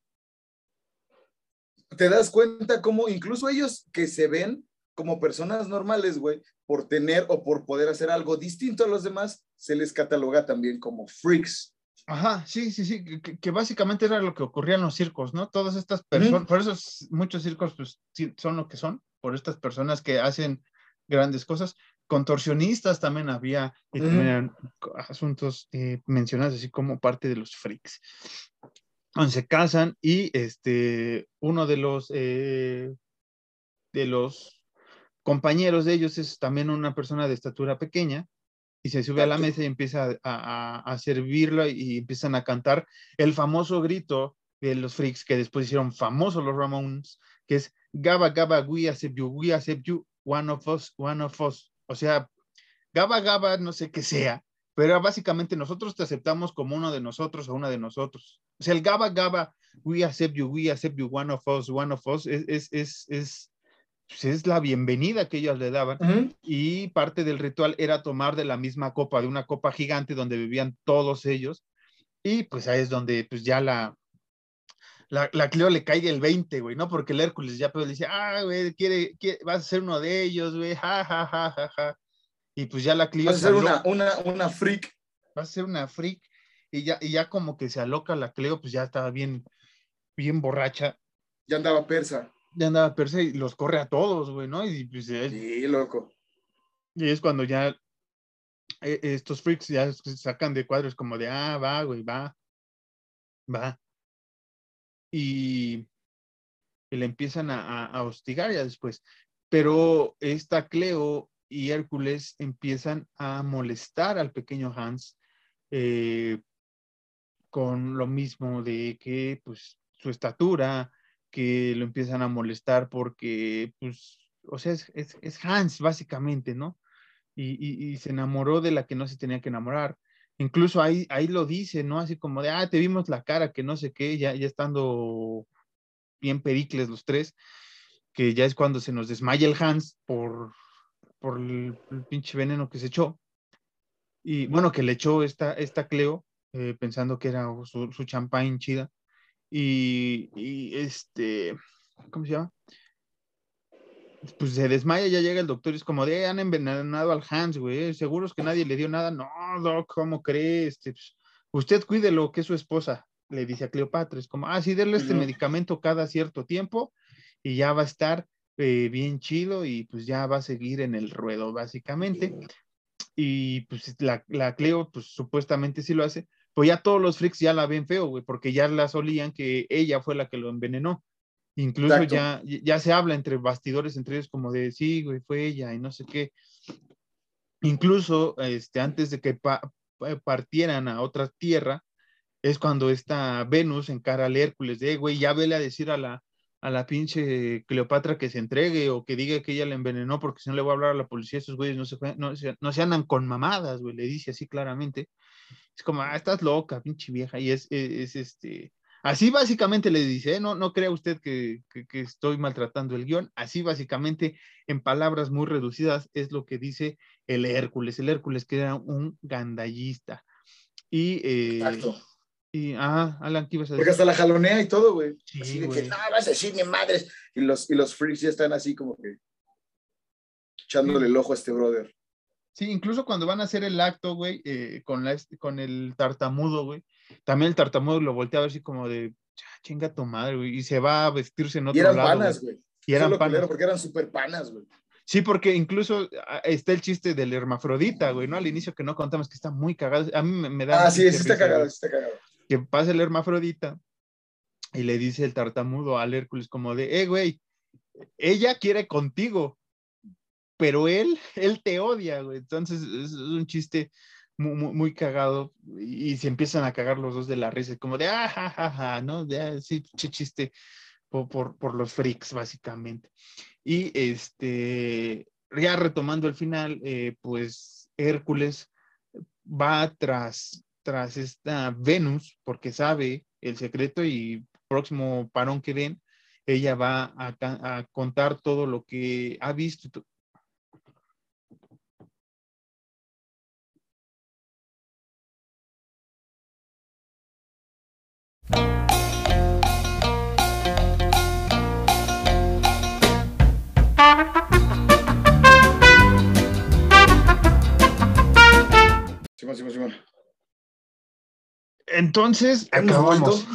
te das cuenta como incluso ellos que se ven como personas normales, güey, por tener o por poder hacer algo distinto a los demás, se les cataloga también como freaks. Ajá, sí, sí, sí, que, que básicamente era lo que ocurría en los circos, ¿no? Todas estas personas, mm. por eso muchos circos pues, son lo que son, por estas personas que hacen grandes cosas. Contorsionistas también había, y también eran asuntos eh, mencionados así como parte de los freaks. Se casan y este, uno de los eh, de los compañeros de ellos es también una persona de estatura pequeña y se sube a la mesa y empieza a, a, a servirlo y empiezan a cantar el famoso grito de los freaks que después hicieron famosos los Ramones, que es Gaba Gaba, we accept you, we accept you, one of us, one of us. O sea, Gaba Gaba no sé qué sea, pero básicamente nosotros te aceptamos como uno de nosotros o una de nosotros. O sea, el Gaba Gaba, we accept you, we accept you, one of us, one of us, es... es, es, es pues es la bienvenida que ellos le daban. Uh-huh. Y parte del ritual era tomar de la misma copa, de una copa gigante donde vivían todos ellos, y pues ahí es donde pues ya la la, la Cleo le cae el veinte, güey, ¿no? Porque el Hércules ya pues le dice, ah, güey, quiere, quiere, vas a ser uno de ellos, güey, ja, ja, ja, ja, ja, y pues ya la Cleo vas a ser una, una, una freak, vas a ser una freak, y ya, y ya como que se aloca la Cleo, pues ya estaba bien, bien borracha, ya andaba persa ya andaba perse y los corre a todos, güey, ¿no? Y, pues, es, sí, loco. Y es cuando ya eh, estos freaks ya se sacan de cuadros como de, ah, va, güey, va, va. Y, y le empiezan a, a, a hostigar ya después. Pero esta Cleo y Hércules empiezan a molestar al pequeño Hans eh, con lo mismo de que, pues, su estatura... que lo empiezan a molestar porque, pues, o sea, es, es, es Hans, básicamente, ¿no? Y, y, y se enamoró de la que no se tenía que enamorar. Incluso ahí, ahí lo dice, ¿no? Así como de, ah, te vimos la cara, que no sé qué, ya, ya estando bien pericles los tres, que ya es cuando se nos desmaya el Hans por, por el, el pinche veneno que se echó. Y bueno, que le echó esta, esta Cleo, eh, pensando que era su, su champagne chida. Y, y este, ¿cómo se llama? Pues se desmaya, ya llega el doctor y es como de, han envenenado al Hans, güey, seguro es que nadie le dio nada. No, doc, ¿cómo crees? Este, pues, usted cuídelo, que es su esposa, le dice a Cleopatra, es como, ah, sí, denle este uh-huh. medicamento cada cierto tiempo y ya va a estar eh, bien chido y pues ya va a seguir en el ruedo, básicamente. y pues la, la Cleo, pues supuestamente sí lo hace, pues ya todos los freaks ya la ven feo, güey, porque ya las olían que ella fue la que lo envenenó. Incluso ya, ya se habla entre bastidores, entre ellos, como de, sí, güey, fue ella, y no sé qué. Incluso, este, antes de que pa partieran a otra tierra, es cuando esta Venus encara al Hércules de, güey, ya vele a decir a la, a la pinche Cleopatra que se entregue, o que diga que ella la envenenó, porque si no le voy a hablar a la policía, esos güeyes no se, no, se, no se andan con mamadas, güey, le dice así claramente. Es como, ah, estás loca, pinche vieja, y es, es, es este... Así básicamente le dice, ¿eh? no, no crea usted que, que, que estoy maltratando el guión, así básicamente, en palabras muy reducidas, es lo que dice el Hércules, el Hércules que era un gandallista. Y, eh, exacto. Y, ah, Alan, ¿qué ibas a decir? Porque hasta la jalonea y todo, güey. Sí, así de güey. Que, no, vas a decir ni madres. Y los, y los freaks ya están así como que echándole sí. el ojo a este brother. Sí, incluso cuando van a hacer el acto, güey, eh, con, la, con el tartamudo, güey. También el tartamudo lo voltea a ver así como de, chinga tu madre, güey. Y se va a vestirse en otro lado. Y eran lado, panas, güey. Y eran panas. Culero, porque eran súper panas, güey. Sí, porque incluso está el chiste del hermafrodita, güey, ¿no? Al inicio que no contamos, que está muy cagado. A mí me, me da... Ah, sí, sí está cagado, sí está cagado. Que pasa el hermafrodita y le dice el tartamudo al Hércules como de, eh, güey, ella quiere contigo. Pero él, él te odia, güey. Entonces es un chiste muy, muy, muy cagado y se empiezan a cagar los dos de la risa, como de, ah, ja, ja, ja, ¿no? De, ah, sí, chiste por, por, por los freaks, básicamente. Y este, ya retomando el final, eh, pues Hércules va tras, tras esta Venus, porque sabe el secreto y próximo parón que den, ella va a, a contar todo lo que ha visto. Simón, Simón, Simón. Entonces, acabamos.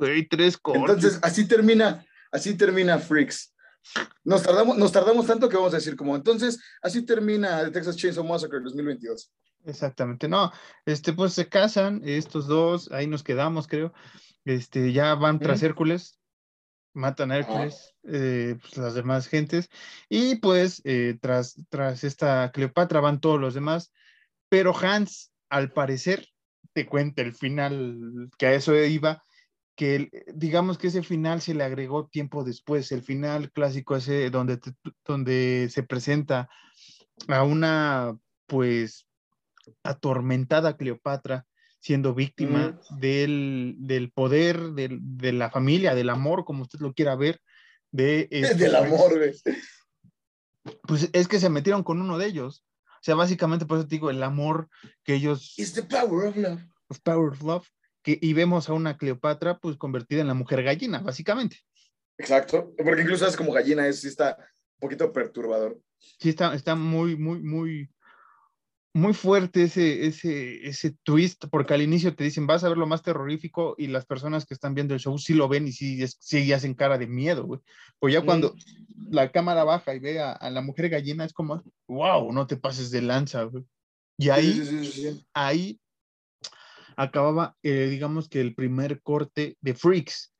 Hay tres cortes. Entonces, así termina, así termina Freaks. Nos tardamos, nos tardamos tanto que vamos a decir como, entonces, así termina el Texas Chainsaw Massacre dos mil veintidós. Exactamente, no, este, pues se casan estos dos, ahí nos quedamos, creo. Este, ya van tras ¿Mm? Hércules, matan a Hércules, ah. eh, pues, las demás gentes, y pues eh, tras, tras esta Cleopatra van todos los demás, pero Hans, al parecer, te cuenta el final, que a eso iba, que el, digamos que ese final se le agregó tiempo después, el final clásico ese donde, te, donde se presenta a una, pues, atormentada Cleopatra siendo víctima mm. del, del poder, del, de la familia, del amor, como usted lo quiera ver. De este, del amor, güey. Pues es que se metieron con uno de ellos. O sea, básicamente, por eso te digo, el amor que ellos... It's the power of love. Of power of love. Que, y vemos a una Cleopatra, pues, convertida en la mujer gallina, básicamente. Exacto. Porque incluso es como gallina, es, sí está un poquito perturbador. Sí, está, está muy, muy, muy... muy fuerte ese, ese, ese twist, porque al inicio te dicen, vas a ver lo más terrorífico, y las personas que están viendo el show sí lo ven y sí, sí hacen cara de miedo, güey. Pues ya cuando mm. la cámara baja y ve a, a la mujer gallina, es como, wow, no te pases de lanza, güey. Y ahí, sí, sí, sí, sí. ahí acababa, eh, digamos que el primer corte de Freaks.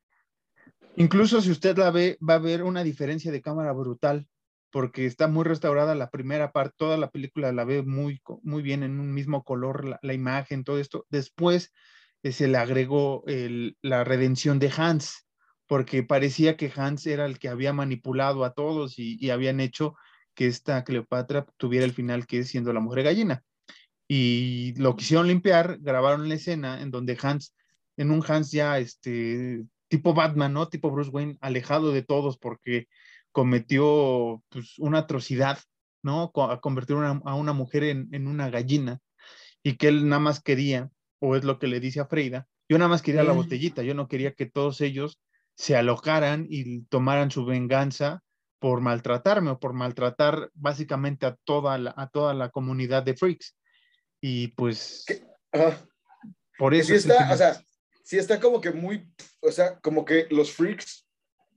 Incluso si usted la ve, va a ver una diferencia de cámara brutal, porque está muy restaurada la primera parte, toda la película la ve muy, muy bien en un mismo color, la, la imagen, todo esto. Después eh, se le agregó el, la redención de Hans, porque parecía que Hans era el que había manipulado a todos y, y habían hecho que esta Cleopatra tuviera el final que es siendo la mujer gallina. Y lo quisieron limpiar, grabaron la escena en donde Hans, en un Hans ya este, tipo Batman, ¿no? Tipo Bruce Wayne, alejado de todos porque... cometió pues, una atrocidad, ¿no? A convertir una, a una mujer en, en una gallina, y que él nada más quería, o es lo que le dice a Freida, yo nada más quería la botellita, yo no quería que todos ellos se alocaran y tomaran su venganza por maltratarme, o por maltratar básicamente a toda la, a toda la comunidad de freaks, y pues Ajá. por eso... Sí está, o sea, sí está como que muy, o sea, como que los freaks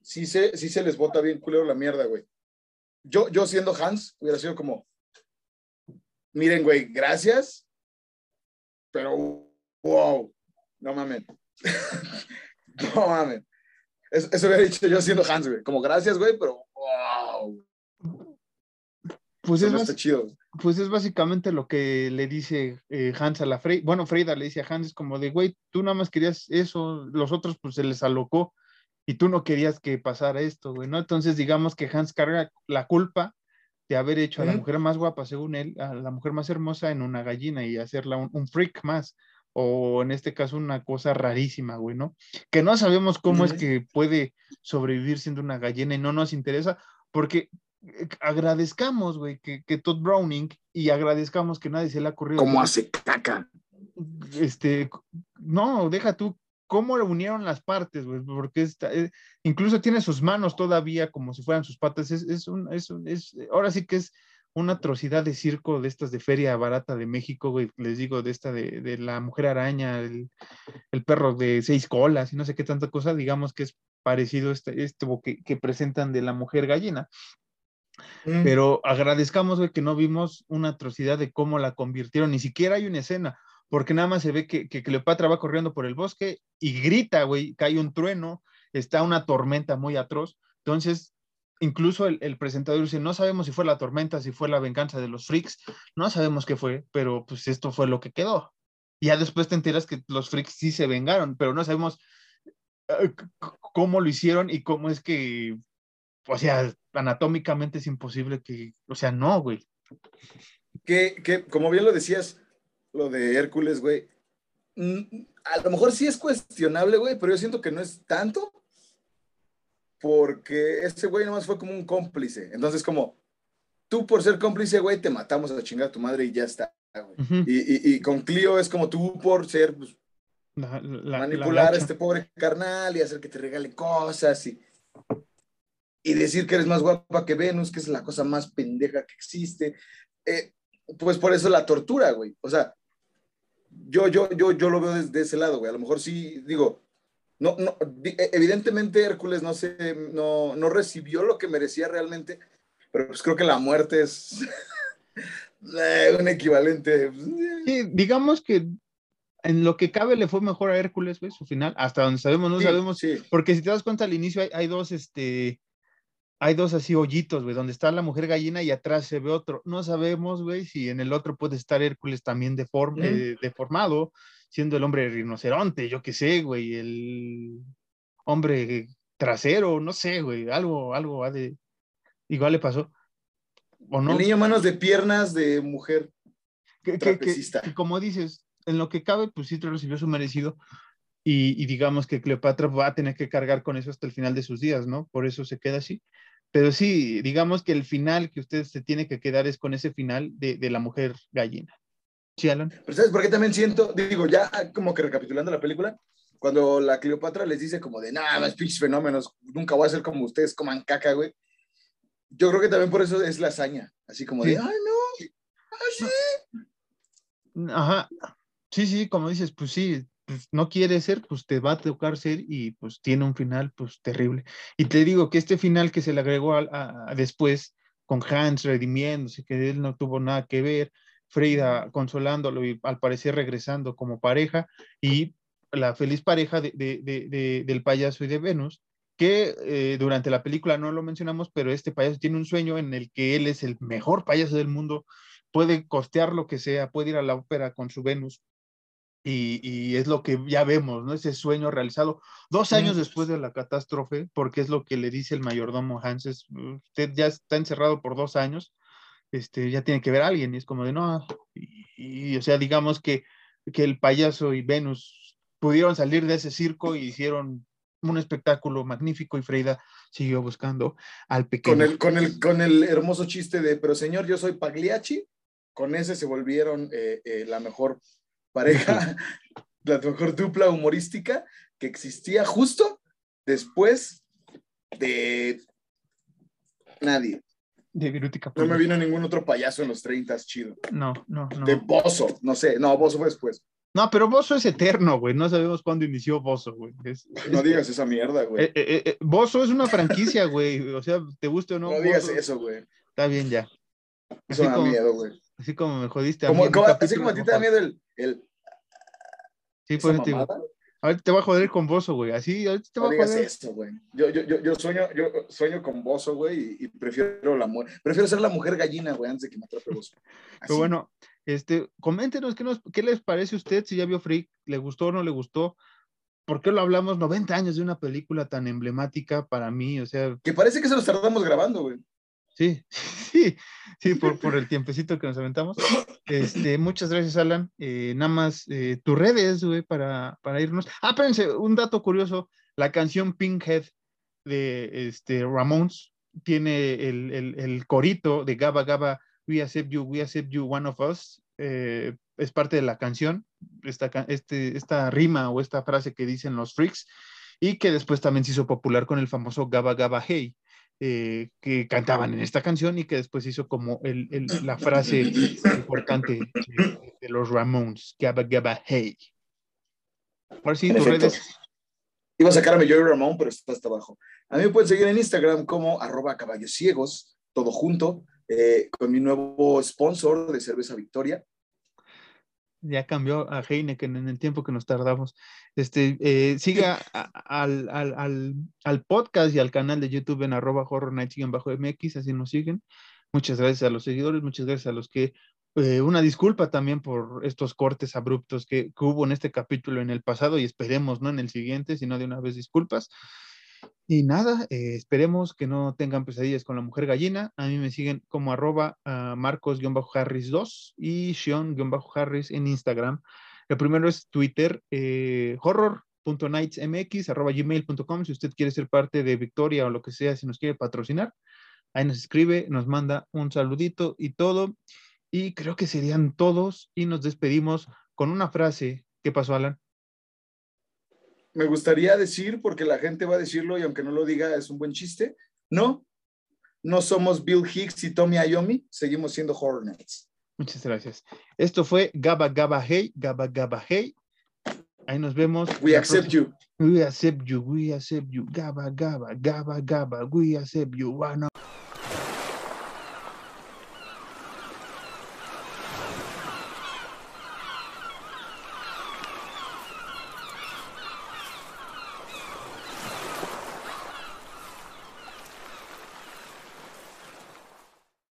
Sí se, sí se les bota bien culero la mierda, güey. Yo, yo siendo Hans, hubiera sido como, miren, güey, gracias, pero wow, no mames. No mames. Eso, eso hubiera dicho yo siendo Hans, güey. Como gracias, güey, pero wow. Pues es, bas- chido. Pues es básicamente lo que le dice eh, Hans a la Frey. Bueno, Freida le dice a Hans, es como de, güey, tú nada más querías eso, los otros pues se les alocó y tú no querías que pasara esto, güey, ¿no? Entonces digamos que Hans carga la culpa de haber hecho a la ¿Eh? mujer más guapa, según él, a la mujer más hermosa en una gallina y hacerla un, un freak más, o en este caso una cosa rarísima, güey, ¿no? Que no sabemos cómo ¿Eh? es que puede sobrevivir siendo una gallina y no nos interesa, porque agradezcamos, güey, que, que Todd Browning, y agradezcamos que nadie se le ha ocurrido. ¿Cómo hace caca? Este, no, deja tú, ¿cómo unieron las partes, güey? Porque está, eh, incluso tiene sus manos todavía como si fueran sus patas. Es, es un, es un, es, ahora sí que es una atrocidad de circo de estas de feria barata de México, güey. Les digo, de esta de, de la mujer araña, el, el perro de seis colas y no sé qué tanta cosa, digamos que es parecido este, esto que, que presentan de la mujer gallina. Mm. Pero agradezcamos, güey, que no vimos una atrocidad de cómo la convirtieron. Ni siquiera hay una escena, porque nada más se ve que, que Cleopatra va corriendo por el bosque y grita, güey, cae un trueno, está una tormenta muy atroz. Entonces, incluso el, el presentador dice, no sabemos si fue la tormenta, si fue la venganza de los freaks, no sabemos qué fue, pero pues esto fue lo que quedó. Y ya después te enteras que los freaks sí se vengaron, pero no sabemos uh, c- cómo lo hicieron y cómo es que, o sea, anatómicamente es imposible que, o sea, no, güey. Que, que, como bien lo decías, lo de Hércules, güey, a lo mejor sí es cuestionable, güey, pero yo siento que no es tanto, porque ese güey nomás fue como un cómplice. Entonces, como, tú por ser cómplice, güey, te matamos a chingar a tu madre y ya está, güey. Uh-huh. Y, y, y con Clio es como tú por ser, pues, la, la, manipular la a este pobre carnal y hacer que te regale cosas y, y decir que eres más guapa que Venus, que es la cosa más pendeja que existe. Eh, pues por eso la tortura, güey. O sea, Yo, yo, yo, yo lo veo desde ese lado, güey. A lo mejor sí, digo, no, no, evidentemente Hércules no, se, no, no recibió lo que merecía realmente, pero pues creo que la muerte es un equivalente. Sí, digamos que en lo que cabe le fue mejor a Hércules, güey, su final, hasta donde sabemos, no sí, sabemos, sí. Porque si te das cuenta al inicio hay, hay dos, este... hay dos así hoyitos, güey, donde está la mujer gallina y atrás se ve otro. No sabemos, güey, si en el otro puede estar Hércules también deforme, ¿Mm? eh, deformado, siendo el hombre rinoceronte, yo qué sé, güey, el hombre trasero, no sé, güey, algo, algo ha de... Igual le pasó, ¿o no? El niño manos de piernas de mujer que, trapecista. Que, que, que como dices, en lo que cabe, pues sí recibió su merecido. Y, y digamos que Cleopatra va a tener que cargar con eso hasta el final de sus días, ¿no? Por eso se queda así. Pero sí, digamos que el final que usted se tiene que quedar es con ese final de, de la mujer gallina. ¿Sí, Alan? Pero ¿sabes por qué también siento? Digo, ya como que recapitulando la película, cuando la Cleopatra les dice como de, nada más pinches fenómenos, nunca voy a ser como ustedes, coman caca, güey. Yo creo que también por eso es la hazaña. Así como sí. de, ay, no, ay, sí. Ajá. Sí, sí, como dices, pues sí. Pues no quiere ser, pues te va a tocar ser y pues tiene un final pues terrible. Y te digo que este final que se le agregó a, a, a después con Hans redimiéndose, que él no tuvo nada que ver, Freida consolándolo y al parecer regresando como pareja y la feliz pareja de, de, de, de, del payaso y de Venus, que eh, durante la película no lo mencionamos, pero este payaso tiene un sueño en el que él es el mejor payaso del mundo, puede costear lo que sea, puede ir a la ópera con su Venus. Y, y es lo que ya vemos, ¿no? Ese sueño realizado dos años después de la catástrofe, porque es lo que le dice el mayordomo Hans, es, usted ya está encerrado por dos años, este, ya tiene que ver a alguien, y es como de no, y, y o sea, digamos que, que el payaso y Venus pudieron salir de ese circo y hicieron un espectáculo magnífico y Freida siguió buscando al pequeño. Con el, con el, con el hermoso chiste de, pero señor, yo soy Pagliacci, con ese se volvieron eh, eh, la mejor pareja, la mejor dupla humorística que existía justo después de nadie. De Virutica. No me vino ningún otro payaso en los treintas, chido. No, no, no. De Bozo, no sé, no, Bozo fue después. No, pero Bozo es eterno, güey, no sabemos cuándo inició Bozo, güey. Es, es, no digas esa mierda, güey. Eh, eh, eh, Bozo es una franquicia, güey, o sea, te guste o no. No Bozo, digas eso, güey. Está bien ya. Eso da miedo, güey. Así como me jodiste a como, mí. Como, así como a ti te da miedo el... el... Sí, pues te digo. Ahorita te va a joder con Bozo, güey. Así, ahorita te va no a joder. No digas esto, güey. Yo, yo, yo, yo, sueño, yo sueño con Bozo, güey, y, y prefiero la mu- prefiero ser la mujer gallina, güey, antes de que me atrape Bozo. Así. Pero bueno, este, coméntenos qué, nos, qué les parece a usted, si ya vio Freak, le gustó o no le gustó. ¿Por qué lo hablamos noventa años de una película tan emblemática para mí? O sea... Que parece que se los tardamos grabando, güey. Sí, sí, sí, por, por el tiempecito que nos aventamos. Este, muchas gracias, Alan. Eh, nada más eh, tus redes, güey, para, para irnos. Ah, espérense, un dato curioso. La canción Pinkhead de este, Ramones tiene el, el, el corito de Gaba Gaba, We Accept You, We Accept You, One of Us. Eh, es parte de la canción, esta, este, esta rima o esta frase que dicen los Freaks y que después también se hizo popular con el famoso Gaba Gaba Hey. Eh, que cantaban en esta canción y que después hizo como el, el, la frase importante de, de los Ramones, Gaba Gaba Hey. Ahora sí, tus redes. Iba a sacarme yo y Ramón, pero está hasta abajo. A mí me pueden seguir en Instagram como arroba caballos ciegos, todo junto, eh, con mi nuevo sponsor de Cerveza Victoria. Ya cambió a Heineken en el tiempo que nos tardamos. Este, eh, siga a, a, al, al, al podcast y al canal de YouTube en arroba Horror Nights y en bajo M X, así nos siguen. Muchas gracias a los seguidores, muchas gracias a los que... Eh, una disculpa también por estos cortes abruptos que, que hubo en este capítulo en el pasado y esperemos no en el siguiente, sino de una vez disculpas. Y nada, eh, esperemos que no tengan pesadillas con la mujer gallina. A mí me siguen como arroba uh, Marcos-Harris dos y Sean-Harris en Instagram. El primero es Twitter, eh, horror punto nights m x arroba gmail punto com. Si usted quiere ser parte de Victoria o lo que sea, si nos quiere patrocinar, ahí nos escribe, nos manda un saludito y todo. Y creo que serían todos y nos despedimos con una frase. ¿Qué pasó, Alan? Me gustaría decir, porque la gente va a decirlo y aunque no lo diga, es un buen chiste. No, no somos Bill Hicks y Tommy Iommi, seguimos siendo Horror Nights. Muchas gracias. Esto fue Gaba Gaba Hey, Gaba Gaba Hey. Ahí nos vemos. We accept próxima. You. We accept you, we accept you. Gaba Gaba, Gaba Gaba, we accept you. One